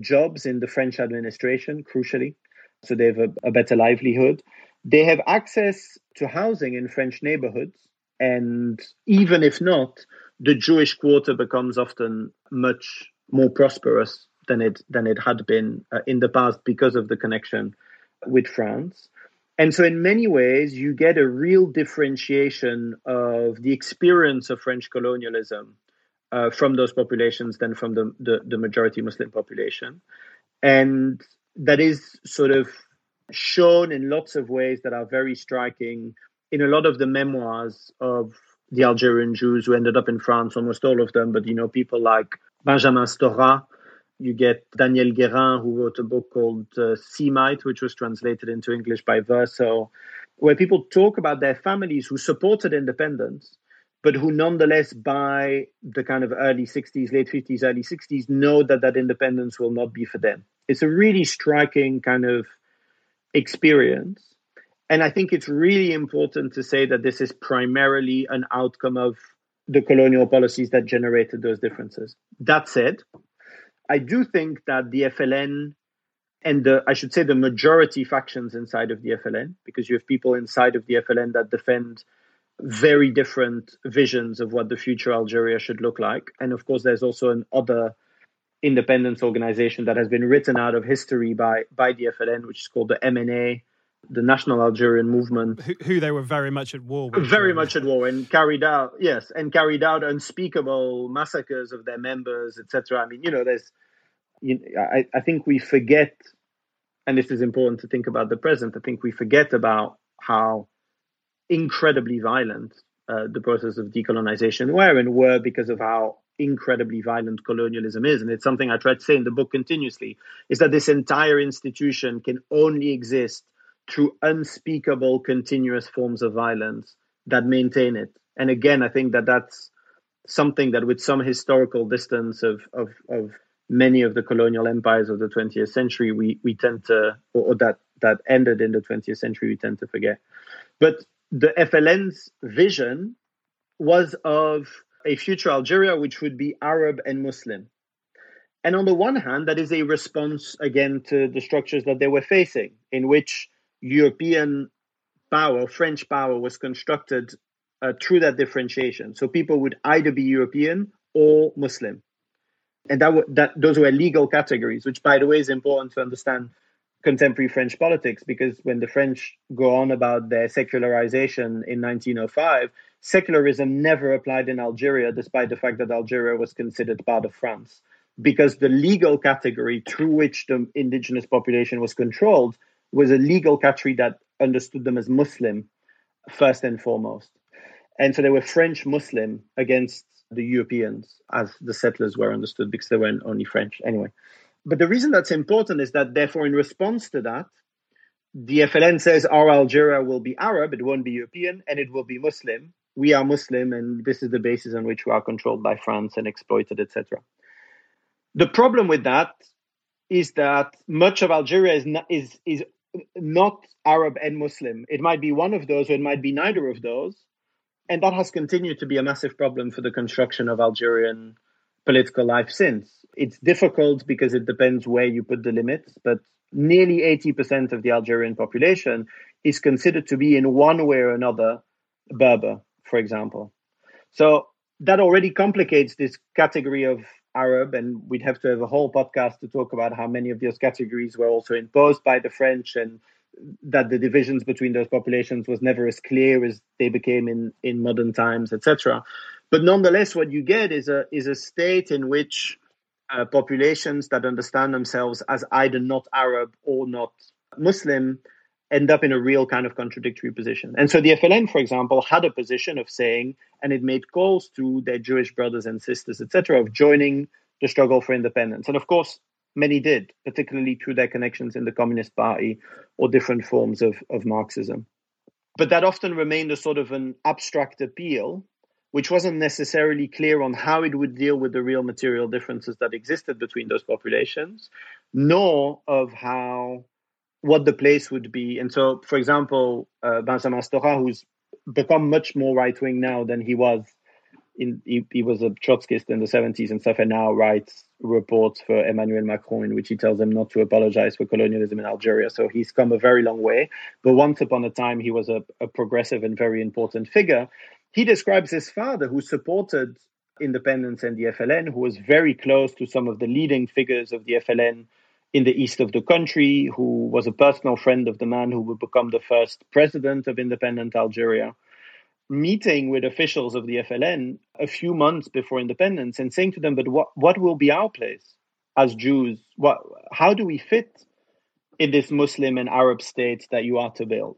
jobs in the French administration, crucially. So they have a better livelihood. They have access to housing in French neighborhoods. And even if not, the Jewish quarter becomes often much more prosperous than it had been in the past because of the connection with France. And so in many ways, you get a real differentiation of the experience of French colonialism from those populations than from the majority Muslim population. And that is sort of shown in lots of ways that are very striking in a lot of the memoirs of the Algerian Jews who ended up in France, almost all of them. But, you know, people like Benjamin Stora. You get Daniel Guérin, who wrote a book called Semite, which was translated into English by Verso, where people talk about their families who supported independence, but who nonetheless, by the kind of early 60s, late 50s, early 60s, know that independence will not be for them. It's a really striking kind of experience. And I think it's really important to say that this is primarily an outcome of the colonial policies that generated those differences. That said, I do think that the FLN and the majority factions inside of the FLN, because you have people inside of the FLN that defend very different visions of what the future Algeria should look like. And of course, there's also an other independence organization that has been written out of history by the FLN, which is called the MNA, the National Algerian Movement. Who they were very much at war with. Very much at war and carried out unspeakable massacres of their members, etc. I mean, you know, I think we forget, and this is important to think about the present, I think we forget about how incredibly violent the process of decolonization were because of how incredibly violent colonialism is. And it's something I try to say in the book continuously, is that this entire institution can only exist through unspeakable, continuous forms of violence that maintain it. And again, I think that's something that with some historical distance of many of the colonial empires of the 20th century, we tend to, or that ended in the 20th century, we tend to forget. But the FLN's vision was of a future Algeria, which would be Arab and Muslim. And on the one hand, that is a response, again, to the structures that they were facing, in which European power, French power, was constructed through that differentiation. So people would either be European or Muslim. And those were legal categories, which, by the way, is important to understand contemporary French politics, because when the French go on about their secularization in 1905, secularism never applied in Algeria, despite the fact that Algeria was considered part of France, because the legal category through which the indigenous population was controlled was a legal category that understood them as Muslim first and foremost. And so they were French Muslim against the Europeans, as the settlers were understood, because they weren't only French anyway. But the reason that's important is that, therefore, in response to that, the FLN says our Algeria will be Arab, it won't be European, and it will be Muslim. We are Muslim, and this is the basis on which we are controlled by France and exploited, etc. The problem with that is that much of Algeria is not Arab and Muslim. It might be one of those, or it might be neither of those. And that has continued to be a massive problem for the construction of Algerian political life since. It's difficult because it depends where you put the limits, but nearly 80% of the Algerian population is considered to be in one way or another Berber, for example. So that already complicates this category of Arab, and we'd have to have a whole podcast to talk about how many of those categories were also imposed by the French, and that the divisions between those populations was never as clear as they became in modern times, etc. But nonetheless, what you get is a state in which populations that understand themselves as either not Arab or not Muslim end up in a real kind of contradictory position. And so the FLN, for example, had a position of saying, and it made calls to their Jewish brothers and sisters, etc., of joining the struggle for independence. And of course, many did, particularly through their connections in the Communist Party or different forms of Marxism. But that often remained a sort of an abstract appeal, which wasn't necessarily clear on how it would deal with the real material differences that existed between those populations, nor of what the place would be. And so, for example, Benjamin Stora, who's become much more right-wing now than he was, he was a Trotskyist in the 70s and stuff, and now writes reports for Emmanuel Macron in which he tells him not to apologize for colonialism in Algeria. So he's come a very long way. But once upon a time, he was a progressive and very important figure. He describes his father, who supported independence and the FLN, who was very close to some of the leading figures of the FLN in the east of the country, who was a personal friend of the man who would become the first president of independent Algeria, meeting with officials of the FLN a few months before independence and saying to them, but what will be our place as Jews? How do we fit in this Muslim and Arab state that you are to build?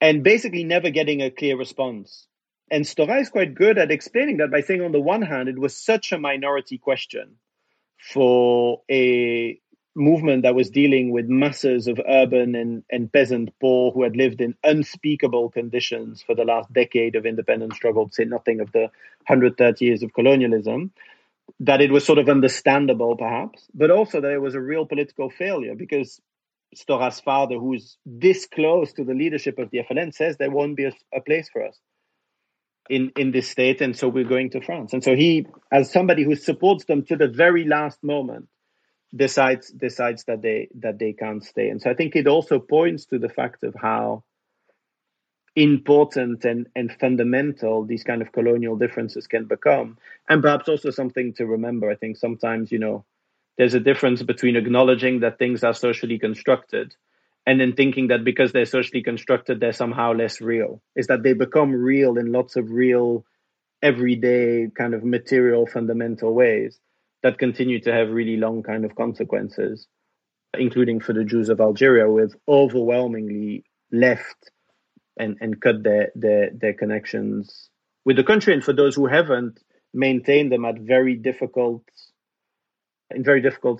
And basically never getting a clear response. And Stora is quite good at explaining that by saying, on the one hand, it was such a minority question for a movement that was dealing with masses of urban and peasant poor who had lived in unspeakable conditions for the last decade of independent struggle, to say nothing of the 130 years of colonialism, that it was sort of understandable, perhaps, but also that it was a real political failure because Stora's father, who's this close to the leadership of the FLN, says there won't be a place for us in this state, and so we're going to France. And so he, as somebody who supports them to the very last moment, decides that they can't stay. And so I think it also points to the fact of how important and fundamental these kind of colonial differences can become. And perhaps also something to remember. I think sometimes, there's a difference between acknowledging that things are socially constructed and then thinking that because they're socially constructed, they're somehow less real. Is that they become real in lots of real, everyday kind of material, fundamental ways that continue to have really long kind of consequences, including for the Jews of Algeria, who have overwhelmingly left and cut their connections with the country. And for those who haven't, maintained them at very difficult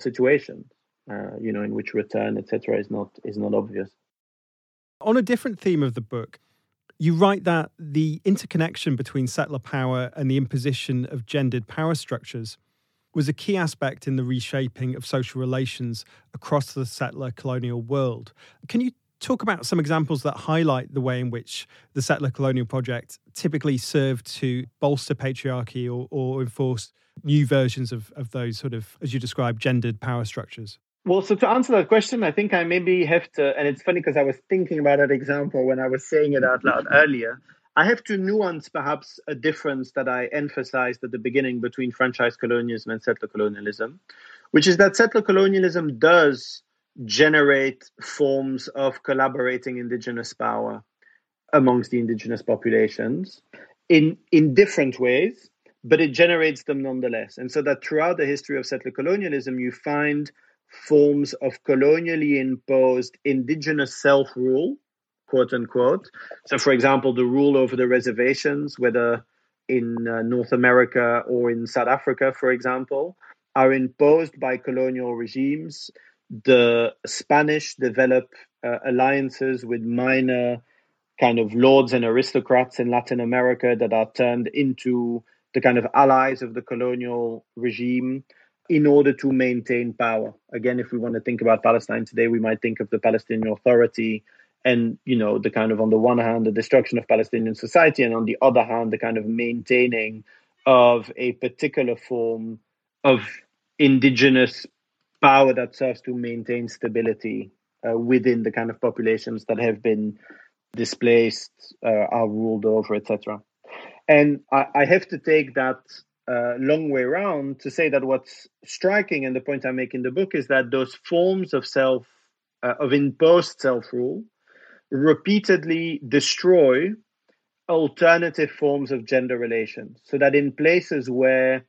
situations, in which return, etc., is not obvious. On a different theme of the book, you write that the interconnection between settler power and the imposition of gendered power structures was a key aspect in the reshaping of social relations across the settler colonial world. Can you talk about some examples that highlight the way in which the settler colonial project typically served to bolster patriarchy or enforce new versions of those sort of, as you described, gendered power structures? Well, so to answer that question, I think I maybe have to, and it's funny because I was thinking about that example when I was saying it out loud earlier, I have to nuance perhaps a difference that I emphasized at the beginning between franchise colonialism and settler colonialism, which is that settler colonialism does generate forms of collaborating indigenous power amongst the indigenous populations in different ways, but it generates them nonetheless. And so that throughout the history of settler colonialism, you find forms of colonially imposed indigenous self-rule, quote unquote. So, for example, the rule over the reservations, whether in North America or in South Africa, for example, are imposed by colonial regimes. The Spanish develop alliances with minor kind of lords and aristocrats in Latin America that are turned into the kind of allies of the colonial regime in order to maintain power. Again, if we want to think about Palestine today, we might think of the Palestinian Authority and, you know, the kind of, on the one hand, the destruction of Palestinian society, and on the other hand, the kind of maintaining of a particular form of indigenous power that serves to maintain stability within the kind of populations that have been displaced, are ruled over, etc. And I have to take that long way around to say that what's striking, and the point I make in the book, is that those forms of imposed self-rule repeatedly destroy alternative forms of gender relations. So that in places where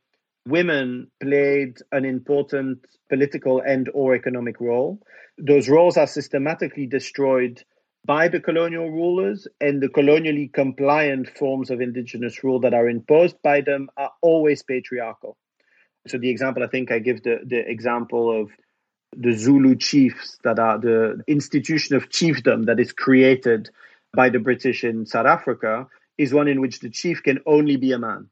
women played an important political and or economic role, those roles are systematically destroyed by the colonial rulers, and the colonially compliant forms of indigenous rule that are imposed by them are always patriarchal. So the example, I think I give the example of the Zulu chiefs, that are the institution of chiefdom that is created by the British in South Africa, is one in which the chief can only be a man.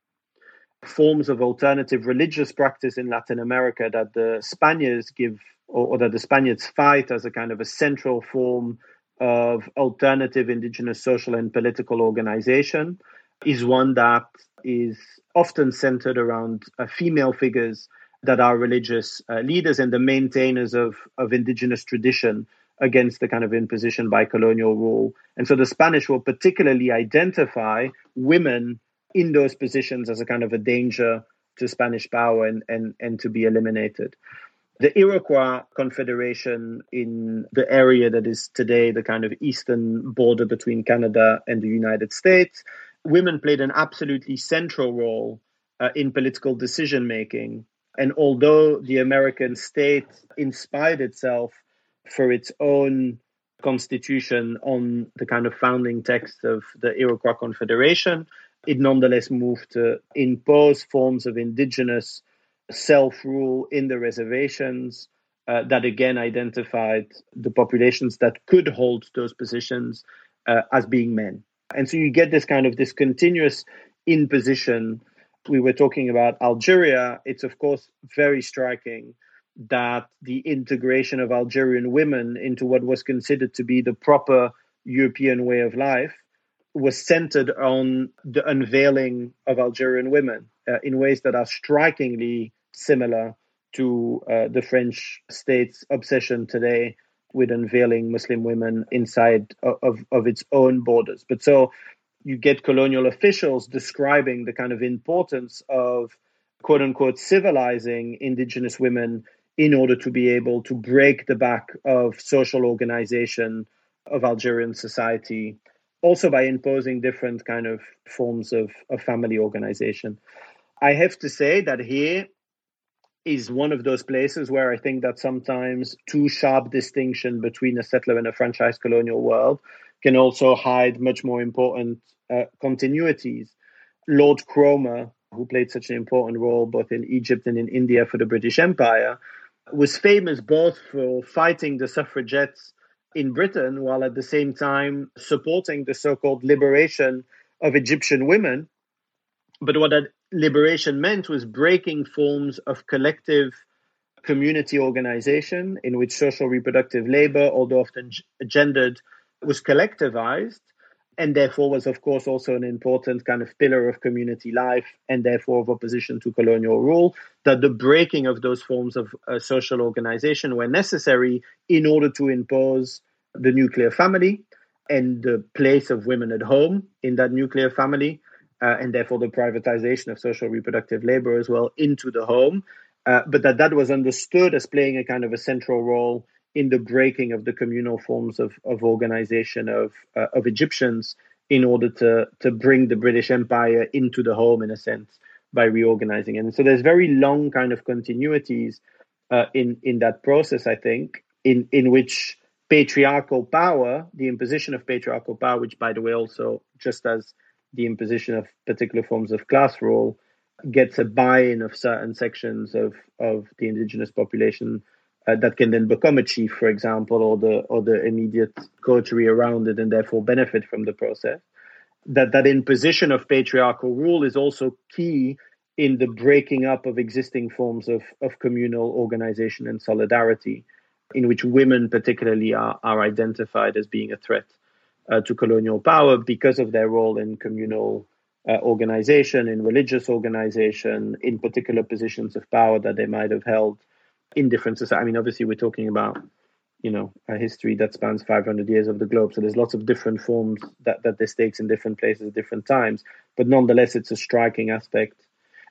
Forms of alternative religious practice in Latin America that the Spaniards give, or that the Spaniards fight as a kind of a central form of alternative indigenous social and political organization, is one that is often centered around female figures that are religious leaders and the maintainers of indigenous tradition against the kind of imposition by colonial rule. And so the Spanish will particularly identify women in those positions as a kind of a danger to Spanish power and to be eliminated. The Iroquois Confederation in the area that is today the kind of eastern border between Canada and the United States, women played an absolutely central role in political decision-making. And although the American state inspired itself for its own constitution on the kind of founding text of the Iroquois Confederation, it nonetheless moved to impose forms of indigenous self-rule in the reservations that again identified the populations that could hold those positions as being men. And so you get this kind of this continuous imposition. We were talking about Algeria. It's of course very striking that the integration of Algerian women into what was considered to be the proper European way of life was centered on the unveiling of Algerian women in ways that are strikingly similar to the French state's obsession today with unveiling Muslim women inside of its own borders. But so you get colonial officials describing the kind of importance of, quote unquote, civilizing indigenous women in order to be able to break the back of social organization of Algerian society, also by imposing different kind of forms of family organization. I have to say that here is one of those places where I think that sometimes too sharp distinction between a settler and a franchise colonial world can also hide much more important continuities. Lord Cromer, who played such an important role both in Egypt and in India for the British Empire, was famous both for fighting the suffragettes in Britain while at the same time supporting the so-called liberation of Egyptian women. But what that liberation meant was breaking forms of collective community organization in which social reproductive labor, although often gendered, was collectivized, and therefore was, of course, also an important kind of pillar of community life, and therefore of opposition to colonial rule, that the breaking of those forms of social organization were necessary in order to impose the nuclear family and the place of women at home in that nuclear family, and therefore the privatization of social reproductive labor as well into the home, but that was understood as playing a kind of a central role in the breaking of the communal forms of organization of Egyptians in order to bring the British Empire into the home, in a sense, by reorganizing. And so there's very long kind of continuities in that process, I think, in which patriarchal power, the imposition of patriarchal power, which, by the way, also, just as the imposition of particular forms of class rule, gets a buy-in of certain sections of the indigenous population that can then become a chief, for example, or the immediate coterie around it, and therefore benefit from the process. That imposition of patriarchal rule is also key in the breaking up of existing forms of communal organization and solidarity, in which women particularly are identified as being a threat to colonial power because of their role in communal organization, in religious organization, in particular positions of power that they might have held in different societies. I mean, obviously, we're talking about, a history that spans 500 years of the globe. So there's lots of different forms that this takes in different places at different times. But nonetheless, it's a striking aspect.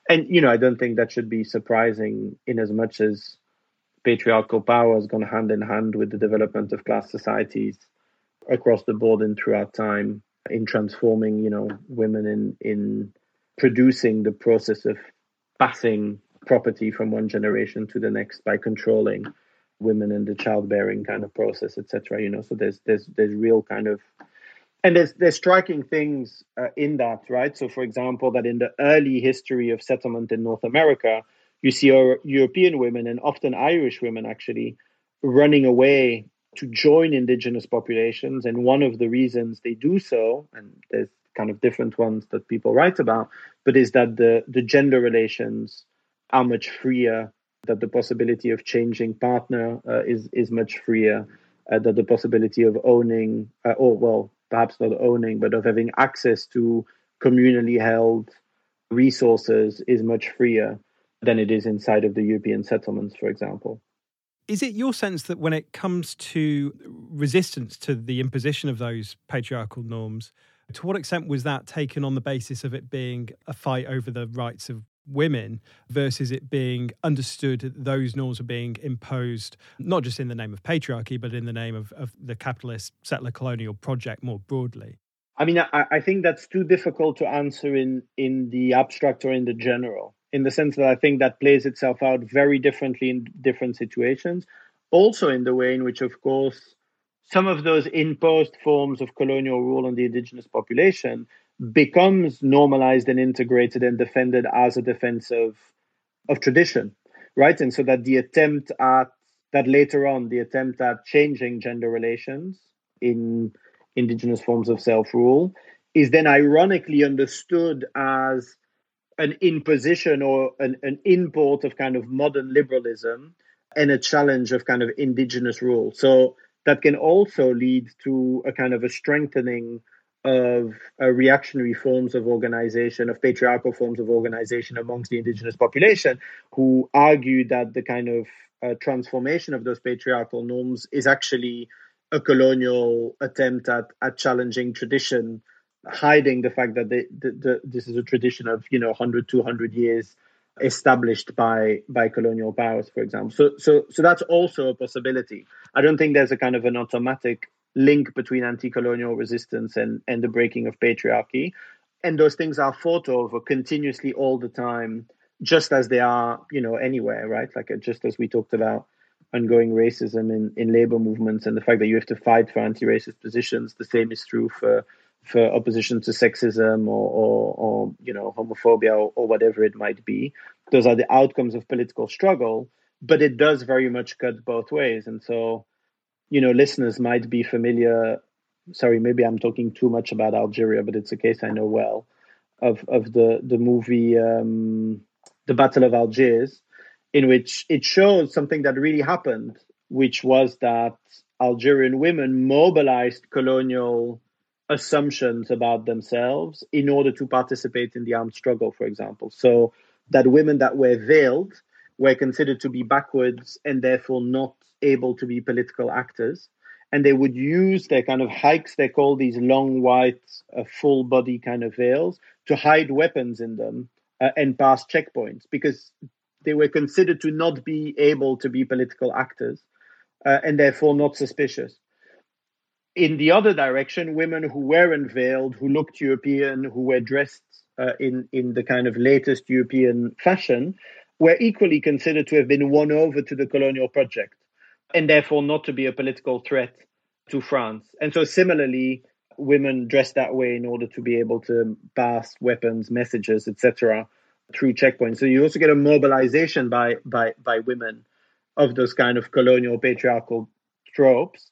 And, I don't think that should be surprising, in as much as patriarchal power has gone hand in hand with the development of class societies across the board and throughout time, in transforming, women in producing the process of passing property from one generation to the next by controlling women and the childbearing kind of process, etc. So there's real kind of, and there's striking things in that, right? So, for example, that in the early history of settlement in North America, you see European women, and often Irish women actually, running away to join indigenous populations. And one of the reasons they do so, and there's kind of different ones that people write about, but is that the gender relations are much freer, that the possibility of changing partner is much freer, that the possibility of owning, perhaps not owning, but of having access to communally held resources is much freer than it is inside of the European settlements, for example. Is it your sense that when it comes to resistance to the imposition of those patriarchal norms, to what extent was that taken on the basis of it being a fight over the rights of women versus it being understood that those norms are being imposed not just in the name of patriarchy, but in the name of the capitalist settler colonial project more broadly? I mean, I think that's too difficult to answer in the abstract or in the general, in the sense that I think that plays itself out very differently in different situations. Also in the way in which, of course, some of those imposed forms of colonial rule on the indigenous population becomes normalized and integrated and defended as a defense of tradition, right? And so that the attempt at, that later on, the attempt at changing gender relations in indigenous forms of self-rule is then ironically understood as an imposition or an import of kind of modern liberalism and a challenge of kind of indigenous rule. So that can also lead to a kind of a strengthening of reactionary forms of organization, of patriarchal forms of organization amongst the indigenous population, who argue that the kind of transformation of those patriarchal norms is actually a colonial attempt at challenging tradition, hiding the fact that this is a tradition of 100, 200 years established by colonial powers, for example. So that's also a possibility. I don't think there's a kind of an automatic link between anti-colonial resistance and the breaking of patriarchy. And those things are fought over continuously all the time, just as they are, anywhere, right? Like just as we talked about ongoing racism in labor movements and the fact that you have to fight for anti-racist positions, the same is true for opposition to sexism or homophobia or whatever it might be. Those are the outcomes of political struggle, but it does very much cut both ways. And so, listeners might be familiar, sorry, maybe I'm talking too much about Algeria, but it's a case I know well, of the movie, The Battle of Algiers, in which it shows something that really happened, which was that Algerian women mobilized colonial assumptions about themselves in order to participate in the armed struggle, for example. So that women that were veiled were considered to be backwards and therefore not able to be political actors. And they would use their kind of hikes, they call these long white, full body kind of veils, to hide weapons in them and pass checkpoints, because they were considered to not be able to be political actors and therefore not suspicious. In the other direction, women who weren't veiled, who looked European, who were dressed in the kind of latest European fashion, were equally considered to have been won over to the colonial project and therefore not to be a political threat to France. And so similarly, women dressed that way in order to be able to pass weapons, messages, etc., through checkpoints. So you also get a mobilization by women of those kind of colonial patriarchal tropes.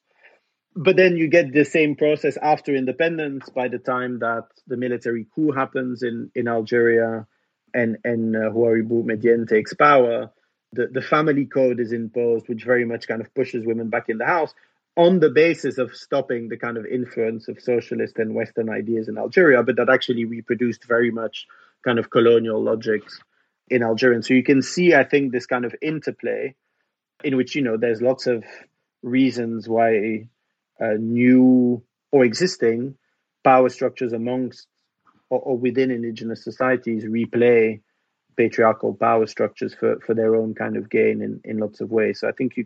But then you get the same process after independence by the time that the military coup happens in Algeria and Houaribou Médiane takes power. The family code is imposed, which very much kind of pushes women back in the house on the basis of stopping the kind of influence of socialist and Western ideas in Algeria, but that actually reproduced very much kind of colonial logics in Algeria. So you can see, I think, this kind of interplay in which, you know, there's lots of reasons why new or existing power structures amongst or within indigenous societies replay patriarchal power structures for their own kind of gain in lots of ways. So I think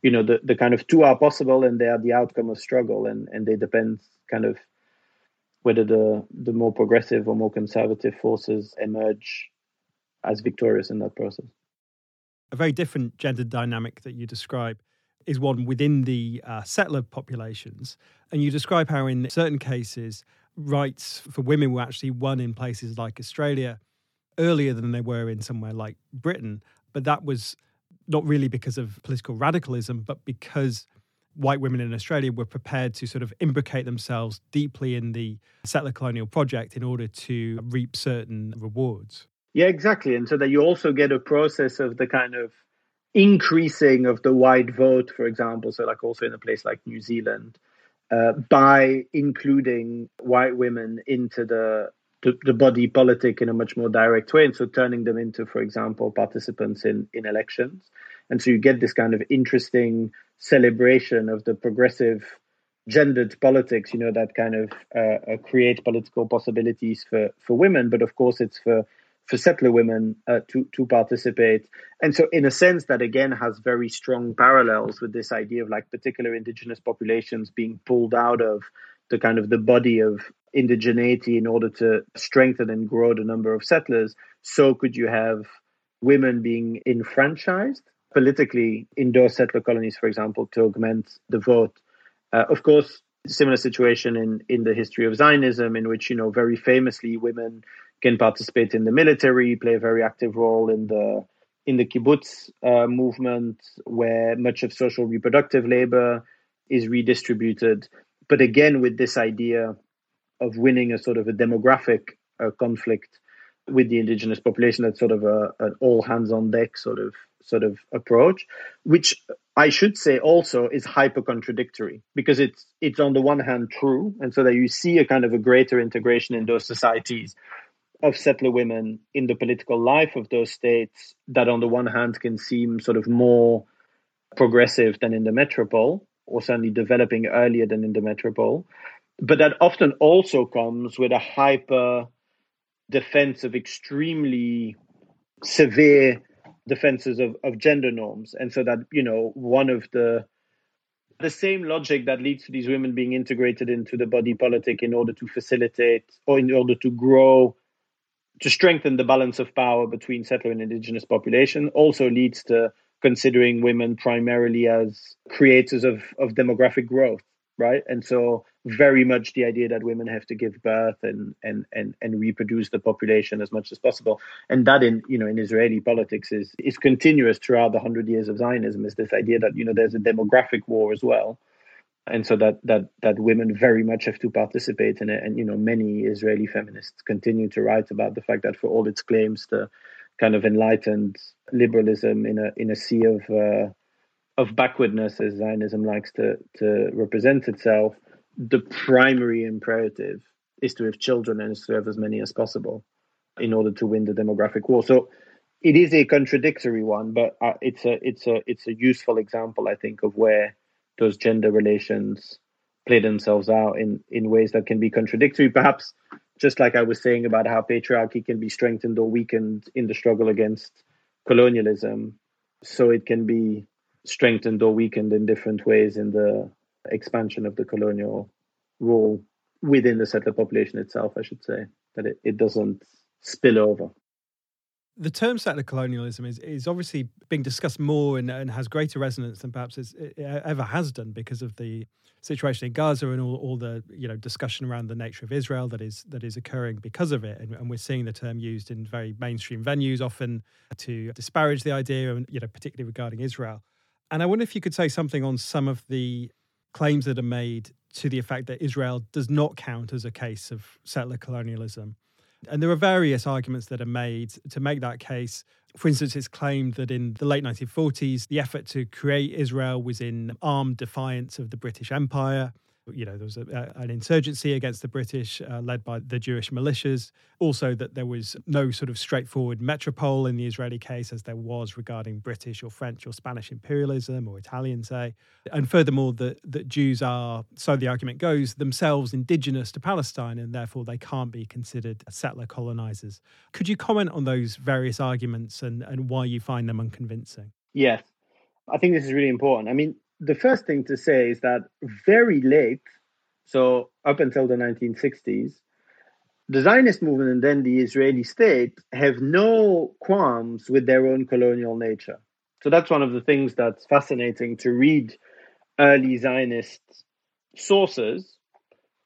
you know the kind of two are possible, and they are the outcome of struggle, and they depend kind of whether the more progressive or more conservative forces emerge as victorious in that process. A very different gender dynamic that you describe is one within the settler populations, and you describe how in certain cases rights for women were actually won in places like Australia earlier than they were in somewhere like Britain, but that was not really because of political radicalism, but because white women in Australia were prepared to sort of imbricate themselves deeply in the settler colonial project in order to reap certain rewards. Yeah, exactly. And so that you also get a process of the kind of increasing of the white vote, for example, so like also in a place like New Zealand, by including white women into the body politic in a much more direct way. And so turning them into, for example, participants in elections. And so you get this kind of interesting celebration of the progressive gendered politics, you know, that kind of create political possibilities for women. But of course, it's for settler women to participate. And so in a sense, that again has very strong parallels with this idea of like particular indigenous populations being pulled out of the kind of the body of indigeneity in order to strengthen and grow the number of settlers. So could you have women being enfranchised politically in those settler colonies, for example, to augment the vote. Of course, similar situation in the history of Zionism, in which, you know, very famously women can participate in the military, play a very active role in the kibbutz movement, where much of social reproductive labor is redistributed. But again, with this idea of winning a sort of a demographic conflict with the indigenous population, that's sort of an all hands on deck sort of approach, which I should say also is hyper contradictory, because it's on the one hand true, and so that you see a kind of a greater integration in those societies of settler women in the political life of those states that on the one hand can seem sort of more progressive than in the metropole, or certainly developing earlier than in the metropole. But that often also comes with a hyper defense of extremely severe defenses of gender norms. And so that, you know, one of the same logic that leads to these women being integrated into the body politic in order to facilitate or in order to grow, to strengthen the balance of power between settler and indigenous population, also leads to considering women primarily as creators of demographic growth, right? And so very much the idea that women have to give birth and reproduce the population as much as possible. And that in, you know, in Israeli politics is continuous throughout the 100 years of Zionism, is this idea that, you know, there's a demographic war as well. And so that women very much have to participate in it. And, you know, many Israeli feminists continue to write about the fact that for all its claims to kind of enlightened liberalism in a sea of backwardness, as Zionism likes to represent itself, the primary imperative is to have children and is to have as many as possible in order to win the demographic war. So it is a contradictory one, but it's a useful example, I think, of where those gender relations play themselves out in ways that can be contradictory. Perhaps just like I was saying about how patriarchy can be strengthened or weakened in the struggle against colonialism, so it can be strengthened or weakened in different ways in the expansion of the colonial rule within the settler population itself, I should say, that it doesn't spill over. The term settler colonialism is obviously being discussed more and has greater resonance than perhaps it ever has done because of the situation in Gaza and all the discussion around the nature of Israel that is occurring because of it. And we're seeing the term used in very mainstream venues often to disparage the idea, and particularly regarding Israel. And I wonder if you could say something on some of the claims that are made to the effect that Israel does not count as a case of settler colonialism. And there are various arguments that are made to make that case. For instance, it's claimed that in the late 1940s, the effort to create Israel was in armed defiance of the British Empire. There was an insurgency against the British led by the Jewish militias. Also that there was no sort of straightforward metropole in the Israeli case as there was regarding British or French or Spanish imperialism or Italian, say. And furthermore, that Jews are, so the argument goes, themselves indigenous to Palestine and therefore they can't be considered settler colonizers. Could you comment on those various arguments and why you find them unconvincing? Yes, I think this is really important. I mean, the first thing to say is that very late, so up until the 1960s, the Zionist movement and then the Israeli state have no qualms with their own colonial nature. So that's one of the things that's fascinating to read early Zionist sources,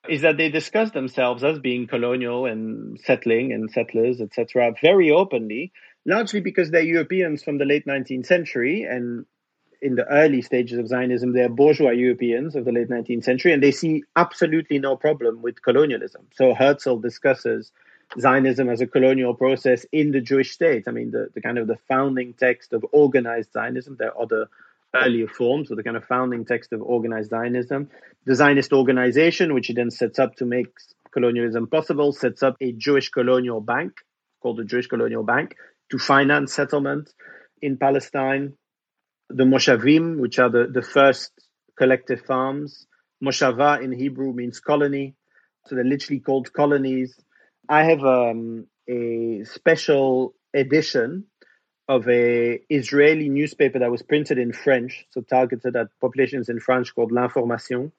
is that they discuss themselves as being colonial and settling and settlers, etc., very openly, largely because they're Europeans from the late 19th century and in the early stages of Zionism, they're bourgeois Europeans of the late 19th century, and they see absolutely no problem with colonialism. So Herzl discusses Zionism as a colonial process in the Jewish state. I mean, the kind of the founding text of organized Zionism. There are other earlier forms, but the kind of founding text of organized Zionism. The Zionist organization, which he then sets up to make colonialism possible, sets up a Jewish colonial bank called the Jewish Colonial Bank to finance settlement in Palestine. The Moshavim, which are the first collective farms. Moshava in Hebrew means colony. So they're literally called colonies. I have a special edition of an Israeli newspaper that was printed in French, so targeted at populations in French, called L'Information,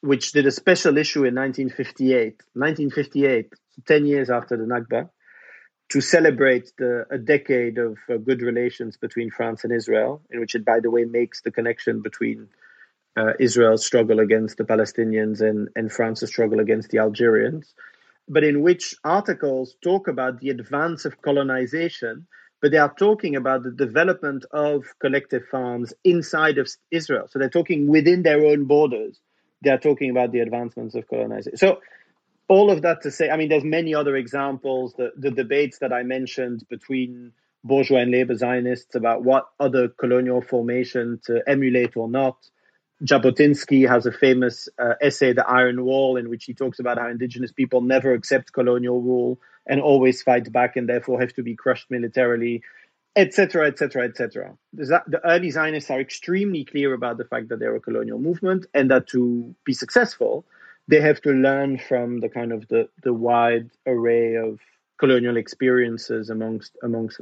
which did a special issue in 1958, 10 years after the Nakba, to celebrate a decade of good relations between France and Israel, in which it, by the way, makes the connection between Israel's struggle against the Palestinians and France's struggle against the Algerians, but in which articles talk about the advance of colonization, but they are talking about the development of collective farms inside of Israel. So they're talking within their own borders. They are talking about the advancements of colonization. So all of that to say, I mean, there's many other examples, the debates that I mentioned between bourgeois and labor Zionists about what other colonial formation to emulate or not. Jabotinsky has a famous essay, The Iron Wall, in which he talks about how indigenous people never accept colonial rule and always fight back and therefore have to be crushed militarily, etc., etc., etc. The early Zionists are extremely clear about the fact that they're a colonial movement and that to be successful, they have to learn from the kind of the wide array of colonial experiences amongst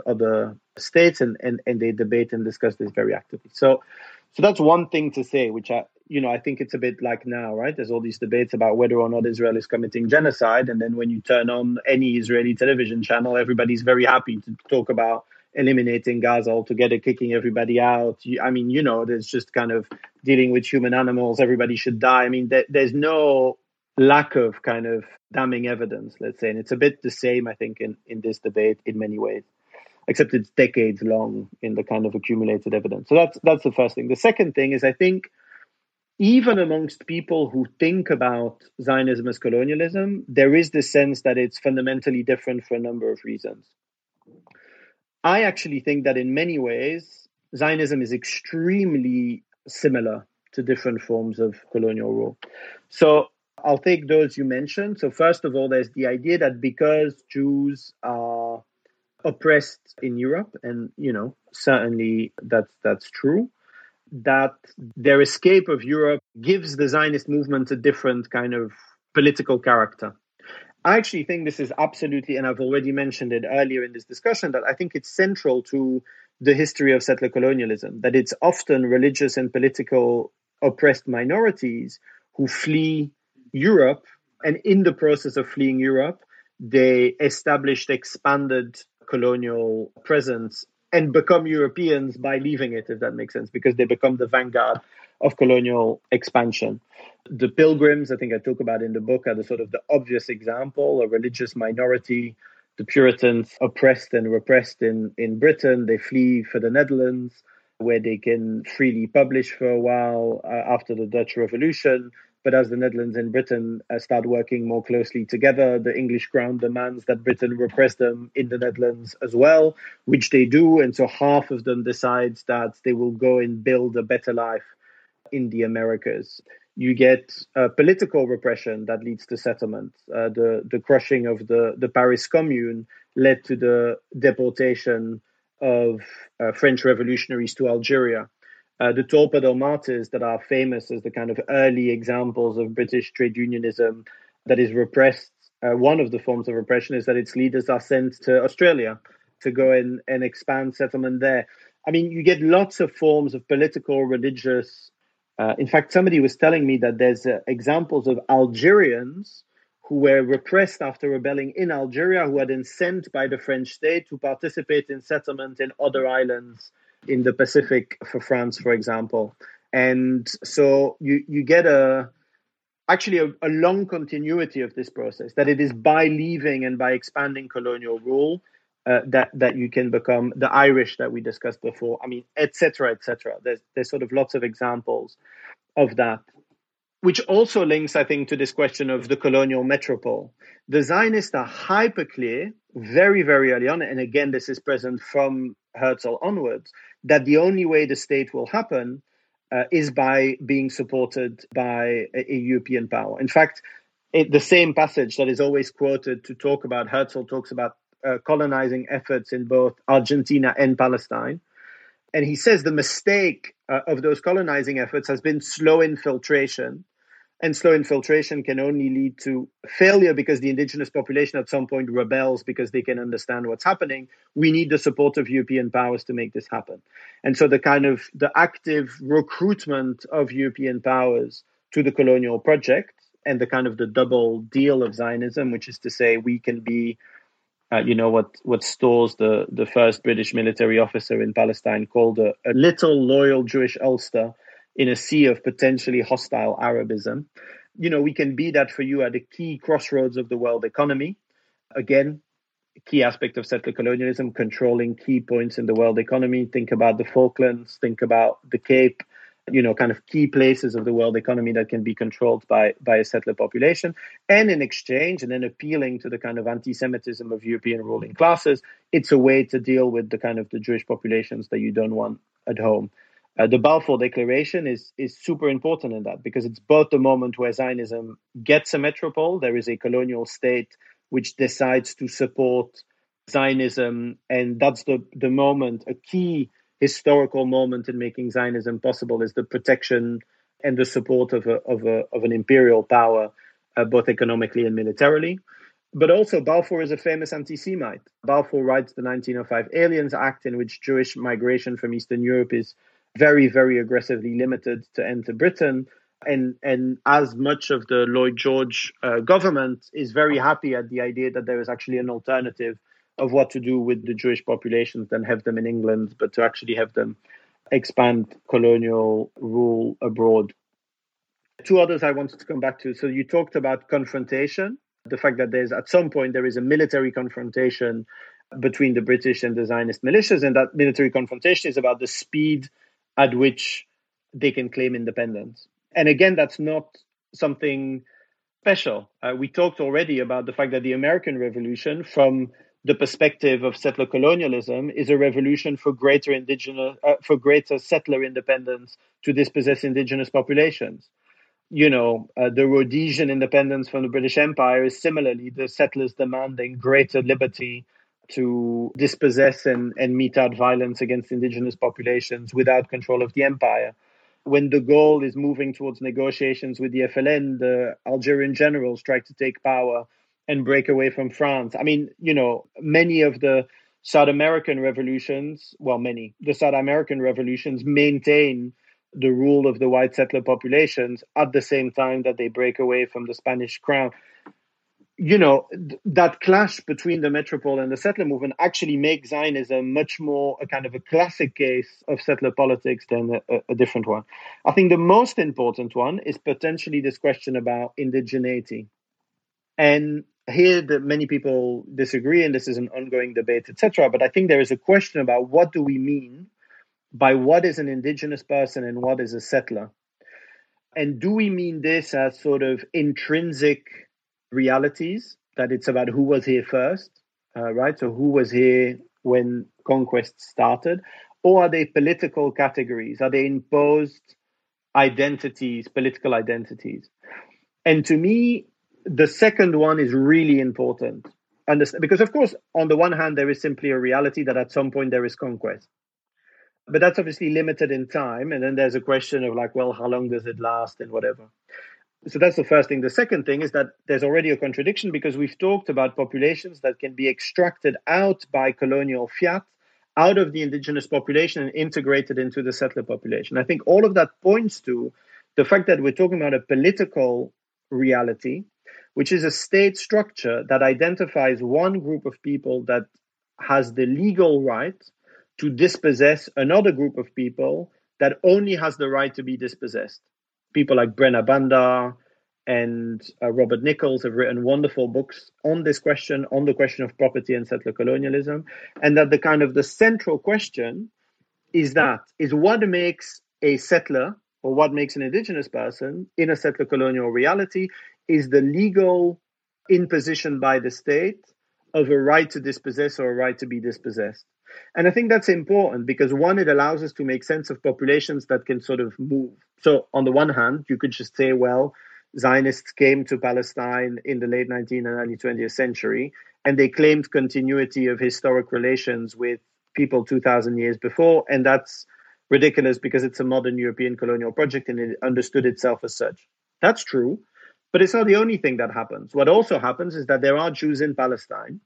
other states, and they debate and discuss this very actively. So that's one thing to say, which I think it's a bit like now, right? There's all these debates about whether or not Israel is committing genocide, and then when you turn on any Israeli television channel, everybody's very happy to talk about eliminating Gaza altogether, kicking everybody out. I mean, there's just kind of dealing with human animals. Everybody should die. I mean, there's no lack of kind of damning evidence, let's say. And it's a bit the same, I think, in this debate in many ways, except it's decades long in the kind of accumulated evidence. So that's the first thing. The second thing is, I think, even amongst people who think about Zionism as colonialism, there is this sense that it's fundamentally different for a number of reasons. I actually think that in many ways, Zionism is extremely similar to different forms of colonial rule. So I'll take those you mentioned. So first of all, there's the idea that because Jews are oppressed in Europe, and, certainly that's true, that their escape of Europe gives the Zionist movement a different kind of political character. I actually think this is absolutely, and I've already mentioned it earlier in this discussion, that I think it's central to the history of settler colonialism, that it's often religious and political oppressed minorities who flee Europe, and in the process of fleeing Europe, they established expanded colonial presence and become Europeans by leaving it, if that makes sense, because they become the vanguard of colonial expansion. The Pilgrims, I think I talk about in the book, are the sort of the obvious example, a religious minority. The Puritans, oppressed and repressed in Britain, they flee for the Netherlands, where they can freely publish for a while after the Dutch Revolution. But as the Netherlands and Britain start working more closely together, the English crown demands that Britain repress them in the Netherlands as well, which they do. And so half of them decides that they will go and build a better life in the Americas. You get political repression that leads to settlement. The crushing of the Paris Commune led to the deportation of French revolutionaries to Algeria. The torpedo martyrs that are famous as the kind of early examples of British trade unionism that is repressed. One of the forms of repression is that its leaders are sent to Australia to go and expand settlement there. I mean, you get lots of forms of political, religious. In fact, somebody was telling me that there's examples of Algerians who were repressed after rebelling in Algeria, who had been sent by the French state to participate in settlement in other islands in the Pacific for France, for example. And so you get a long continuity of this process, that it is by leaving and by expanding colonial rule that you can become the Irish that we discussed before. I mean, et cetera, et cetera. There's sort of lots of examples of that, which also links, I think, to this question of the colonial metropole. The Zionists are hyper clear very, very early on, and again, this is present from Herzl onwards, that the only way the state will happen is by being supported by a European power. In fact, the same passage that is always quoted to talk about, Herzl talks about colonizing efforts in both Argentina and Palestine. And he says the mistake of those colonizing efforts has been slow infiltration. And slow infiltration can only lead to failure because the indigenous population at some point rebels because they can understand what's happening. We need the support of European powers to make this happen. And so the kind of the active recruitment of European powers to the colonial project and the kind of the double deal of Zionism, which is to say we can be what Storrs, the first British military officer in Palestine, called a little loyal Jewish Ulster in a sea of potentially hostile Arabism. We can be that for you at a key crossroads of the world economy. Again, a key aspect of settler colonialism, controlling key points in the world economy. Think about the Falklands, think about the Cape, kind of key places of the world economy that can be controlled by a settler population. And in exchange, and then appealing to the kind of anti-Semitism of European ruling classes, it's a way to deal with the kind of the Jewish populations that you don't want at home. The Balfour Declaration is super important in that, because it's both the moment where Zionism gets a metropole, there is a colonial state which decides to support Zionism, and that's the moment, a key historical moment in making Zionism possible is the protection and the support of an imperial power, both economically and militarily. But also Balfour is a famous anti-Semite. Balfour writes the 1905 Aliens Act, in which Jewish migration from Eastern Europe is very, very aggressively limited to enter Britain. And as much of the Lloyd George government is very happy at the idea that there is actually an alternative of what to do with the Jewish populations than have them in England, but to actually have them expand colonial rule abroad. Two others I wanted to come back to. So you talked about confrontation, the fact that at some point there is a military confrontation between the British and the Zionist militias, and that military confrontation is about the speed at which they can claim independence. And again, that's not something special. We talked already about the fact that the American Revolution, from the perspective of settler colonialism, is a revolution for greater settler independence to dispossess indigenous populations. The Rhodesian independence from the British Empire is similarly the settlers demanding greater liberty to dispossess and mete out violence against indigenous populations without control of the empire. When De Gaulle is moving towards negotiations with the FLN, the Algerian generals try to take power and break away from France. I mean, many of the South American revolutions maintain the rule of the white settler populations at the same time that they break away from the Spanish crown. you know, that clash between the metropole and the settler movement actually makes Zionism much more a kind of a classic case of settler politics than a different one. I think the most important one is potentially this question about indigeneity. And here that many people disagree, and this is an ongoing debate, etc. But I think there is a question about what do we mean by what is an indigenous person and what is a settler? And do we mean this as sort of intrinsic realities, that it's about who was here first, right? So who was here when conquest started? Or are they political categories? Are they imposed identities, political identities? And to me, the second one is really important. Because, of course, on the one hand, there is simply a reality that at some point there is conquest. But that's obviously limited in time. And then there's a question of like, well, how long does it last and whatever. So that's the first thing. The second thing is that there's already a contradiction because we've talked about populations that can be extracted out by colonial fiat, out of the indigenous population and integrated into the settler population. I think all of that points to the fact that we're talking about a political reality, which is a state structure that identifies one group of people that has the legal right to dispossess another group of people that only has the right to be dispossessed. People like Brenna Banda and Robert Nichols have written wonderful books on this question, on the question of property and settler colonialism. And that the kind of the central question is what makes a settler or what makes an indigenous person in a settler colonial reality is the legal imposition by the state of a right to dispossess or a right to be dispossessed. And I think that's important because, one, it allows us to make sense of populations that can sort of move. So on the one hand, you could just say, well, Zionists came to Palestine in the late 19th and early 20th century, and they claimed continuity of historic relations with people 2,000 years before. And that's ridiculous because it's a modern European colonial project and it understood itself as such. That's true, but it's not the only thing that happens. What also happens is that there are Jews in Palestine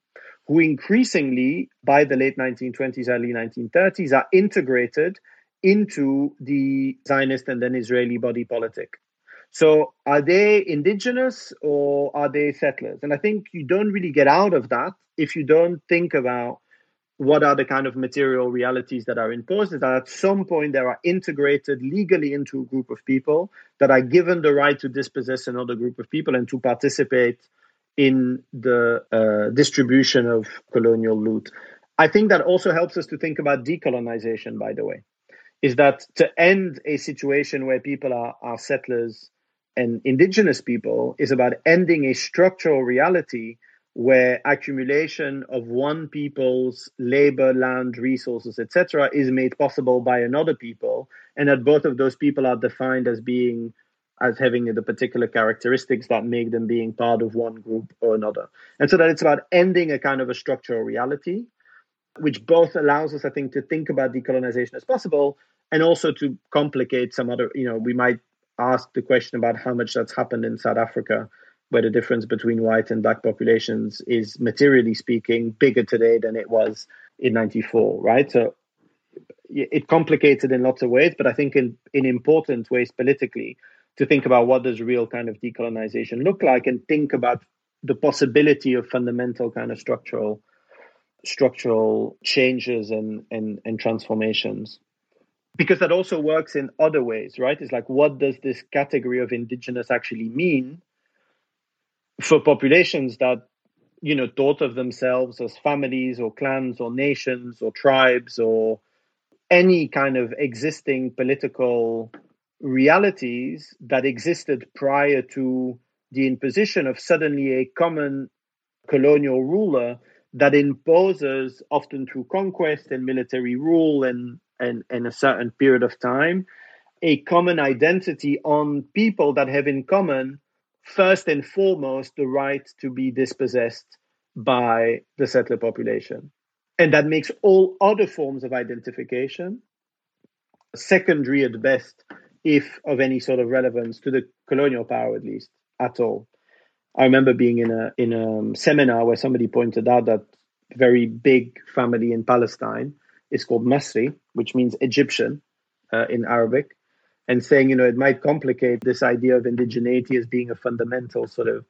who increasingly, by the late 1920s, early 1930s, are integrated into the Zionist and then Israeli body politic. So are they indigenous or are they settlers? And I think you don't really get out of that if you don't think about what are the kind of material realities that are imposed, is that at some point they are integrated legally into a group of people that are given the right to dispossess another group of people and to participate in the distribution of colonial loot. I think that also helps us to think about decolonization, by the way, is that to end a situation where people are settlers and indigenous people is about ending a structural reality where accumulation of one people's labor, land, resources, etc. is made possible by another people, and that both of those people are defined as having the particular characteristics that make them being part of one group or another. And so that it's about ending a kind of a structural reality, which both allows us, I think, to think about decolonization as possible, and also to complicate some other, we might ask the question about how much that's happened in South Africa, where the difference between white and black populations is, materially speaking, bigger today than it was in 1994, right? So it complicates it in lots of ways, but I think in important ways politically, to think about what does real kind of decolonization look like and think about the possibility of fundamental kind of structural changes and transformations. Because that also works in other ways, right? It's like, what does this category of indigenous actually mean for populations that, thought of themselves as families or clans or nations or tribes or any kind of existing political realities that existed prior to the imposition of suddenly a common colonial ruler that imposes, often through conquest and military rule and a certain period of time, a common identity on people that have in common, first and foremost, the right to be dispossessed by the settler population. And that makes all other forms of identification secondary at best, if of any sort of relevance to the colonial power, at least, at all. I remember being in a seminar where somebody pointed out that very big family in Palestine is called Masri, which means Egyptian in Arabic, and saying, it might complicate this idea of indigeneity as being a fundamental sort of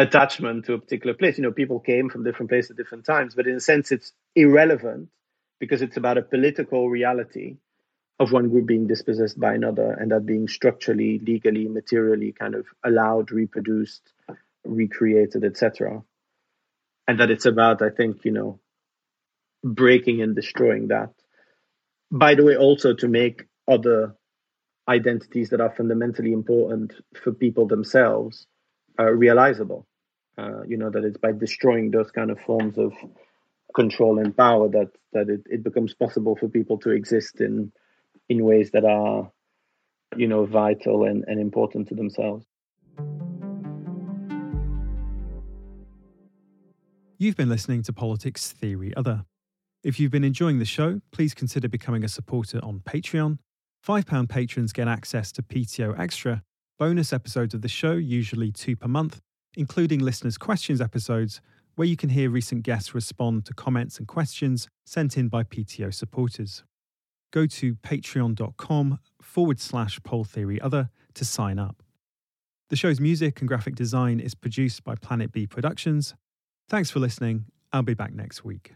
attachment to a particular place. You know, people came from different places at different times, but in a sense, it's irrelevant because it's about a political reality of one group being dispossessed by another, and that being structurally, legally, materially kind of allowed, reproduced, recreated, etc. And that it's about, I think, you know, breaking and destroying that. By the way, also to make other identities that are fundamentally important for people themselves realizable. You know, that it's by destroying those kind of forms of control and power that it becomes possible for people to exist in ways that are, you know, vital and important to themselves. You've been listening to Politics Theory Other. If you've been enjoying the show, please consider becoming a supporter on Patreon. £5 patrons get access to PTO Extra, bonus episodes of the show, usually 2 per month, including listeners' questions episodes, where you can hear recent guests respond to comments and questions sent in by PTO supporters. Go to patreon.com/PolTheoryOther to sign up. The show's music and graphic design is produced by Planet B Productions. Thanks for listening. I'll be back next week.